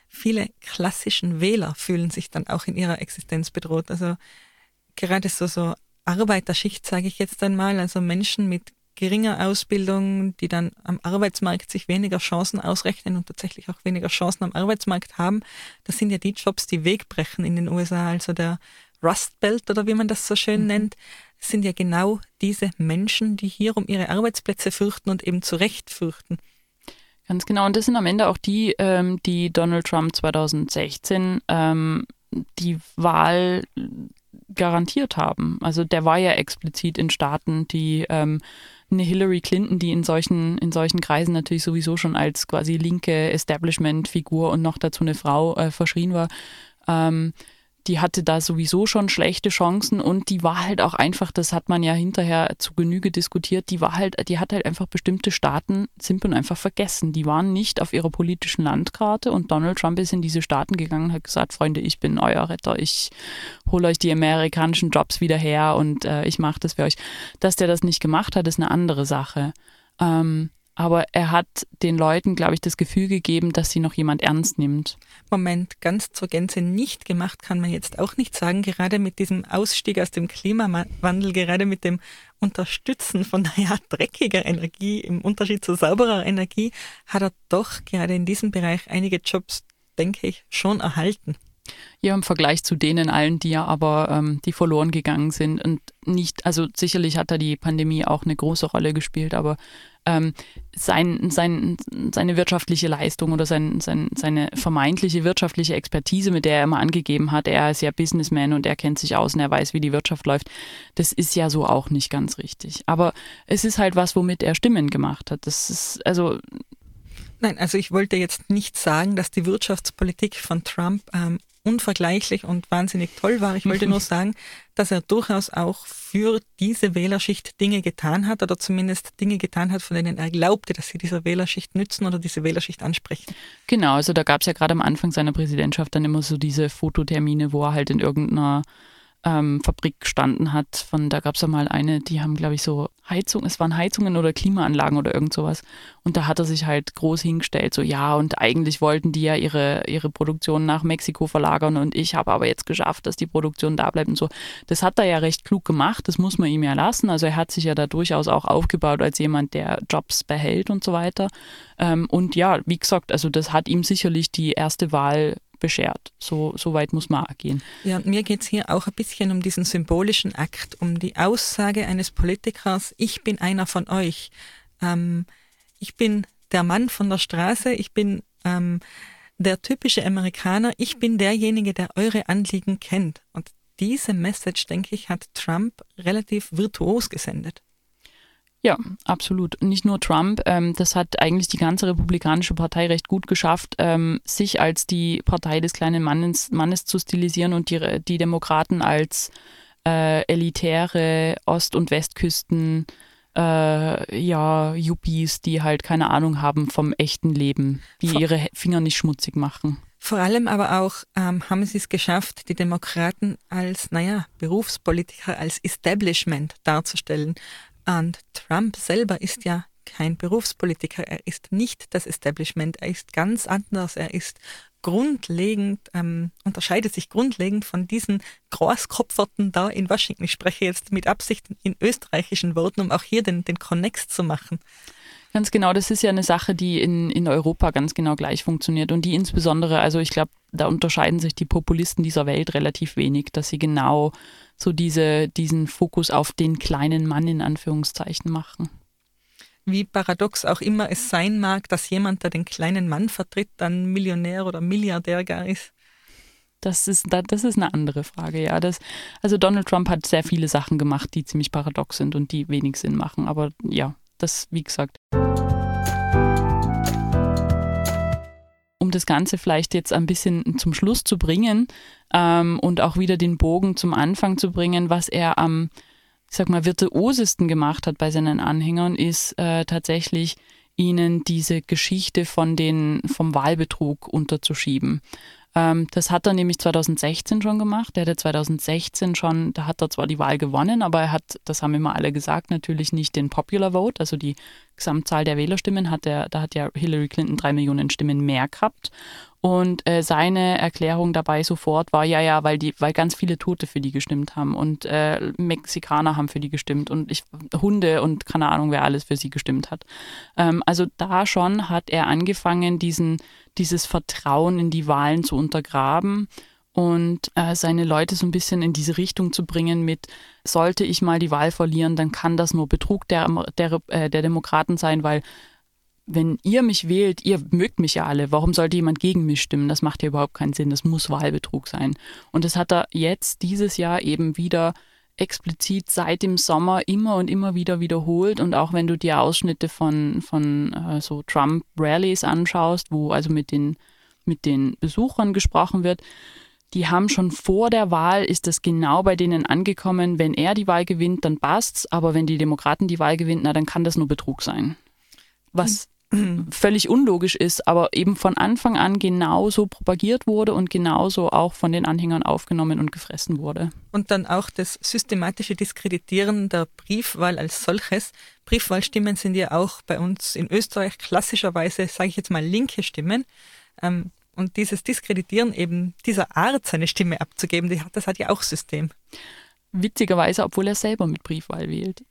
viele klassischen Wähler fühlen sich dann auch in ihrer Existenz bedroht. Also gerade so, so Arbeiterschicht, sage ich jetzt einmal, also Menschen mit geringer Ausbildung, die dann am Arbeitsmarkt sich weniger Chancen ausrechnen und tatsächlich auch weniger Chancen am Arbeitsmarkt haben, das sind ja die Jobs, die wegbrechen in den U S A. Also der Rust Belt oder wie man das so schön mhm. nennt, sind ja genau diese Menschen, die hier um ihre Arbeitsplätze fürchten und eben zu Recht fürchten. Ganz genau. Und das sind am Ende auch die, ähm, die Donald Trump zwanzig sechzehn ähm, die Wahl garantiert haben. Also der war ja explizit in Staaten, die ähm, eine Hillary Clinton, die in solchen, in solchen Kreisen natürlich sowieso schon als quasi linke Establishment-Figur und noch dazu eine Frau äh, verschrien war, ähm, die hatte da sowieso schon schlechte Chancen und die war halt auch einfach, das hat man ja hinterher zu Genüge diskutiert, die war halt, die hat halt einfach bestimmte Staaten simpel und einfach vergessen. Die waren nicht auf ihrer politischen Landkarte und Donald Trump ist in diese Staaten gegangen und hat gesagt, Freunde, ich bin euer Retter, ich hole euch die amerikanischen Jobs wieder her und äh, ich mache das für euch. Dass der das nicht gemacht hat, ist eine andere Sache. Ähm, Aber er hat den Leuten, glaube ich, das Gefühl gegeben, dass sie noch jemand ernst nimmt. Moment, ganz zur Gänze nicht gemacht kann man jetzt auch nicht sagen. Gerade mit diesem Ausstieg aus dem Klimawandel, gerade mit dem Unterstützen von, naja, dreckiger Energie im Unterschied zu sauberer Energie, hat er doch gerade in diesem Bereich einige Jobs, denke ich, schon erhalten. Ja, im Vergleich zu denen allen, die ja aber, ähm, die verloren gegangen sind und nicht, also sicherlich hat da die Pandemie auch eine große Rolle gespielt, aber ähm, sein, sein, seine wirtschaftliche Leistung oder sein, sein, seine vermeintliche wirtschaftliche Expertise, mit der er immer angegeben hat, er ist ja Businessman und er kennt sich aus und er weiß, wie die Wirtschaft läuft, das ist ja so auch nicht ganz richtig. Aber es ist halt was, womit er Stimmen gemacht hat. Das ist, also... Nein, also ich wollte jetzt nicht sagen, dass die Wirtschaftspolitik von Trump ähm, unvergleichlich und wahnsinnig toll war. Ich wollte nur sagen, dass er durchaus auch für diese Wählerschicht Dinge getan hat oder zumindest Dinge getan hat, von denen er glaubte, dass sie dieser Wählerschicht nützen oder diese Wählerschicht ansprechen. Genau, also da gab es ja gerade am Anfang seiner Präsidentschaft dann immer so diese Fototermine, wo er halt in irgendeiner ähm, Fabrik gestanden hat. Von da gab es ja mal eine, die haben, glaube ich, so Heizung, es waren Heizungen oder Klimaanlagen oder irgend sowas. Und da hat er sich halt groß hingestellt, so ja, und eigentlich wollten die ja ihre, ihre Produktion nach Mexiko verlagern und ich habe aber jetzt geschafft, dass die Produktion da bleibt und so. Das hat er ja recht klug gemacht, das muss man ihm ja lassen. Also er hat sich ja da durchaus auch aufgebaut als jemand, der Jobs behält und so weiter. Und ja, wie gesagt, also das hat ihm sicherlich die erste Wahl beschert. So, so weit muss man gehen. Ja, und mir geht es hier auch ein bisschen um diesen symbolischen Akt, um die Aussage eines Politikers, ich bin einer von euch. Ähm, ich bin der Mann von der Straße, ich bin ähm, der typische Amerikaner, ich bin derjenige, der eure Anliegen kennt. Und diese Message, denke ich, hat Trump relativ virtuos gesendet. Ja, absolut. Nicht nur Trump, ähm, das hat eigentlich die ganze Republikanische Partei recht gut geschafft, ähm, sich als die Partei des kleinen Mannes, Mannes zu stilisieren und die, die Demokraten als äh, elitäre Ost- und Westküsten, äh, ja, Yuppies, die halt keine Ahnung haben vom echten Leben, die Vor- ihre Finger nicht schmutzig machen. Vor allem aber auch ähm, haben sie es geschafft, die Demokraten als, naja, Berufspolitiker, als Establishment darzustellen. Und Trump selber ist ja kein Berufspolitiker, er ist nicht das Establishment, er ist ganz anders, er ist grundlegend, ähm, unterscheidet sich grundlegend von diesen Großkopferten da in Washington. Ich spreche jetzt mit Absicht in österreichischen Worten, um auch hier den, den Konnex zu machen. Ganz genau, das ist ja eine Sache, die in, in Europa ganz genau gleich funktioniert und die insbesondere, also ich glaube, da unterscheiden sich die Populisten dieser Welt relativ wenig, dass sie genau so diese, diesen Fokus auf den kleinen Mann in Anführungszeichen machen. Wie paradox auch immer es sein mag, dass jemand, der den kleinen Mann vertritt, dann Millionär oder Milliardär gar ist. Das ist, das ist eine andere Frage, ja. Das, also Donald Trump hat sehr viele Sachen gemacht, die ziemlich paradox sind und die wenig Sinn machen, aber ja. Das, wie gesagt. Um das Ganze vielleicht jetzt ein bisschen zum Schluss zu bringen ähm, und auch wieder den Bogen zum Anfang zu bringen, was er am, ich sag mal, virtuosesten gemacht hat bei seinen Anhängern, ist äh, tatsächlich, ihnen diese Geschichte von den, vom Wahlbetrug unterzuschieben. Das hat er nämlich zwanzig sechzehn schon gemacht. Er hatte zwanzig sechzehn schon, da hat er zwar die Wahl gewonnen, aber er hat, das haben immer alle gesagt, natürlich nicht den Popular Vote, also die Gesamtzahl der Wählerstimmen, hat er, da hat ja Hillary Clinton drei Millionen Stimmen mehr gehabt. Und äh, seine Erklärung dabei sofort war, ja, ja, weil die, weil ganz viele Tote für die gestimmt haben und äh, Mexikaner haben für die gestimmt und ich, Hunde und keine Ahnung, wer alles für sie gestimmt hat. Ähm, also da schon hat er angefangen, diesen, dieses Vertrauen in die Wahlen zu untergraben und äh, seine Leute so ein bisschen in diese Richtung zu bringen mit, sollte ich mal die Wahl verlieren, dann kann das nur Betrug der, der, der Demokraten sein, weil wenn ihr mich wählt, ihr mögt mich ja alle, warum sollte jemand gegen mich stimmen? Das macht ja überhaupt keinen Sinn, das muss Wahlbetrug sein. Und das hat er jetzt dieses Jahr eben wieder explizit seit dem Sommer immer und immer wieder wiederholt. Und auch wenn du dir Ausschnitte von, von äh, so Trump-Rallies anschaust, wo also mit den, mit den Besuchern gesprochen wird, die haben schon vor der Wahl, ist das genau bei denen angekommen, wenn er die Wahl gewinnt, dann passt's, aber wenn die Demokraten die Wahl gewinnen, na, dann kann das nur Betrug sein. Was völlig unlogisch ist, aber eben von Anfang an genauso propagiert wurde und genauso auch von den Anhängern aufgenommen und gefressen wurde. Und dann auch das systematische Diskreditieren der Briefwahl als solches. Briefwahlstimmen sind ja auch bei uns in Österreich klassischerweise, sage ich jetzt mal, linke Stimmen. Und dieses Diskreditieren eben dieser Art, seine Stimme abzugeben, das hat ja auch System. Witzigerweise, obwohl er selber mit Briefwahl wählt.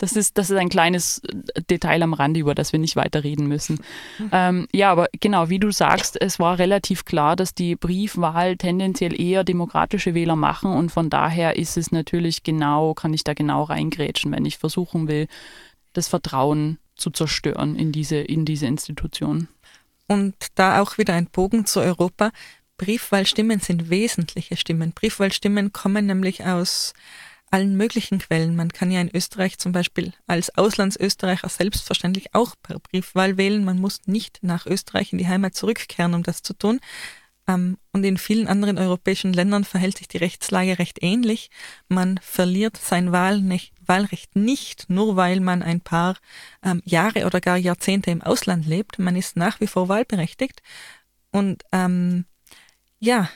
Das ist, das ist ein kleines Detail am Rande, über das wir nicht weiterreden müssen. Ähm, ja, aber genau, wie du sagst, es war relativ klar, dass die Briefwahl tendenziell eher demokratische Wähler machen und von daher ist es natürlich genau, kann ich da genau reingrätschen, wenn ich versuchen will, das Vertrauen zu zerstören in diese, in diese Institution. Und da auch wieder ein Bogen zu Europa. Briefwahlstimmen sind wesentliche Stimmen. Briefwahlstimmen kommen nämlich aus allen möglichen Quellen. Man kann ja in Österreich zum Beispiel als Auslandsösterreicher selbstverständlich auch per Briefwahl wählen. Man muss nicht nach Österreich in die Heimat zurückkehren, um das zu tun. Und in vielen anderen europäischen Ländern verhält sich die Rechtslage recht ähnlich. Man verliert sein Wahlrecht nicht, nur weil man ein paar Jahre oder gar Jahrzehnte im Ausland lebt. Man ist nach wie vor wahlberechtigt. Und ähm, ja,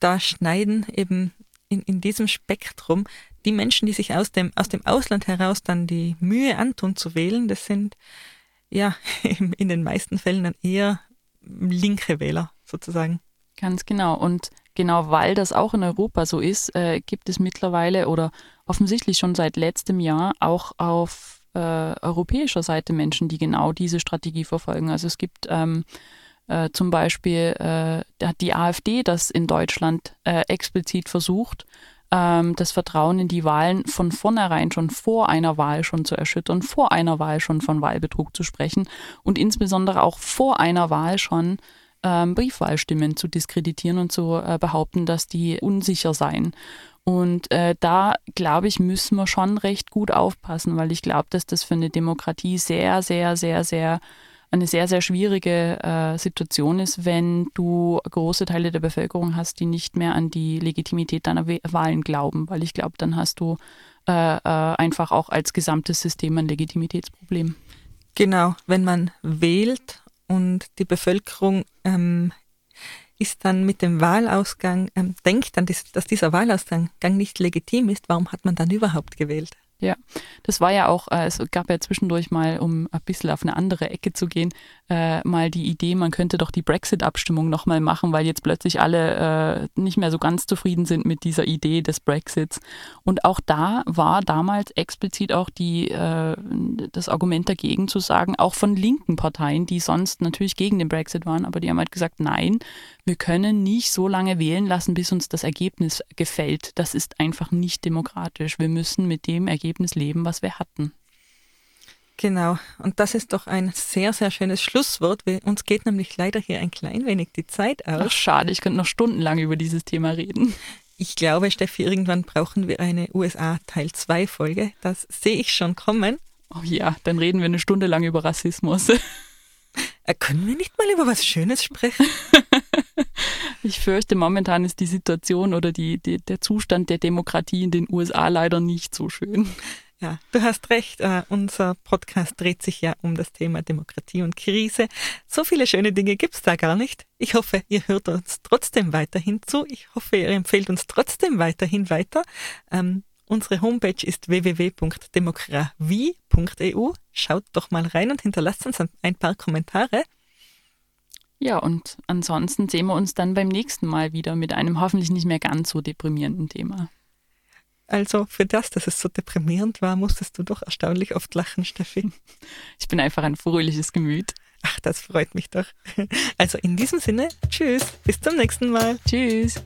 da schneiden eben in, in diesem Spektrum die Menschen, die sich aus dem, aus dem Ausland heraus dann die Mühe antun zu wählen, das sind ja in den meisten Fällen dann eher linke Wähler sozusagen. Ganz genau. Und genau weil das auch in Europa so ist, äh, gibt es mittlerweile oder offensichtlich schon seit letztem Jahr auch auf äh, europäischer Seite Menschen, die genau diese Strategie verfolgen. Also es gibt ähm, äh, zum Beispiel äh, die AfD, das in Deutschland äh, explizit versucht, ähm, das Vertrauen in die Wahlen von vornherein schon vor einer Wahl schon zu erschüttern, vor einer Wahl schon von Wahlbetrug zu sprechen und insbesondere auch vor einer Wahl schon Briefwahlstimmen zu diskreditieren und zu äh, behaupten, dass die unsicher seien. Und äh, da, glaube ich, müssen wir schon recht gut aufpassen, weil ich glaube, dass das für eine Demokratie sehr, sehr, sehr, sehr eine sehr, sehr schwierige äh, Situation ist, wenn du große Teile der Bevölkerung hast, die nicht mehr an die Legitimität deiner We- Wahlen glauben, weil ich glaube, dann hast du äh, äh, einfach auch als gesamtes System ein Legitimitätsproblem. Genau, wenn man wählt, und die Bevölkerung ähm, ist dann mit dem Wahlausgang, ähm, denkt dann, dass dieser Wahlausgang nicht legitim ist. Warum hat man dann überhaupt gewählt? Ja, das war ja auch, äh, es gab ja zwischendurch mal, um ein bisschen auf eine andere Ecke zu gehen, äh, mal die Idee, man könnte doch die Brexit-Abstimmung nochmal machen, weil jetzt plötzlich alle äh, nicht mehr so ganz zufrieden sind mit dieser Idee des Brexits. Und auch da war damals explizit auch die, äh, das Argument dagegen zu sagen, auch von linken Parteien, die sonst natürlich gegen den Brexit waren, aber die haben halt gesagt, nein, wir können nicht so lange wählen lassen, bis uns das Ergebnis gefällt. Das ist einfach nicht demokratisch. Wir müssen mit dem Ergebnis leben, was wir hatten. Genau, und das ist doch ein sehr, sehr schönes Schlusswort. Wir, uns geht nämlich leider hier ein klein wenig die Zeit aus. Ach, schade, ich könnte noch stundenlang über dieses Thema reden. Ich glaube, Steffi, irgendwann brauchen wir eine U S A Teil zwei Folge. Das sehe ich schon kommen. Oh ja, dann reden wir eine Stunde lang über Rassismus. Können wir nicht mal über was Schönes sprechen? Ich fürchte, momentan ist die Situation oder die, die, der Zustand der Demokratie in den U S A leider nicht so schön. Ja, du hast recht. Uh, unser Podcast dreht sich ja um das Thema Demokratie und Krise. So viele schöne Dinge gibt es da gar nicht. Ich hoffe, ihr hört uns trotzdem weiterhin zu. Ich hoffe, ihr empfehlt uns trotzdem weiterhin weiter. Ähm, unsere Homepage ist w w w punkt demokratie punkt e u. Schaut doch mal rein und hinterlasst uns ein paar Kommentare. Ja, und ansonsten sehen wir uns dann beim nächsten Mal wieder mit einem hoffentlich nicht mehr ganz so deprimierenden Thema. Also für das, dass es so deprimierend war, musstest du doch erstaunlich oft lachen, Steffi. Ich bin einfach ein fröhliches Gemüt. Ach, das freut mich doch. Also in diesem Sinne, tschüss, bis zum nächsten Mal. Tschüss.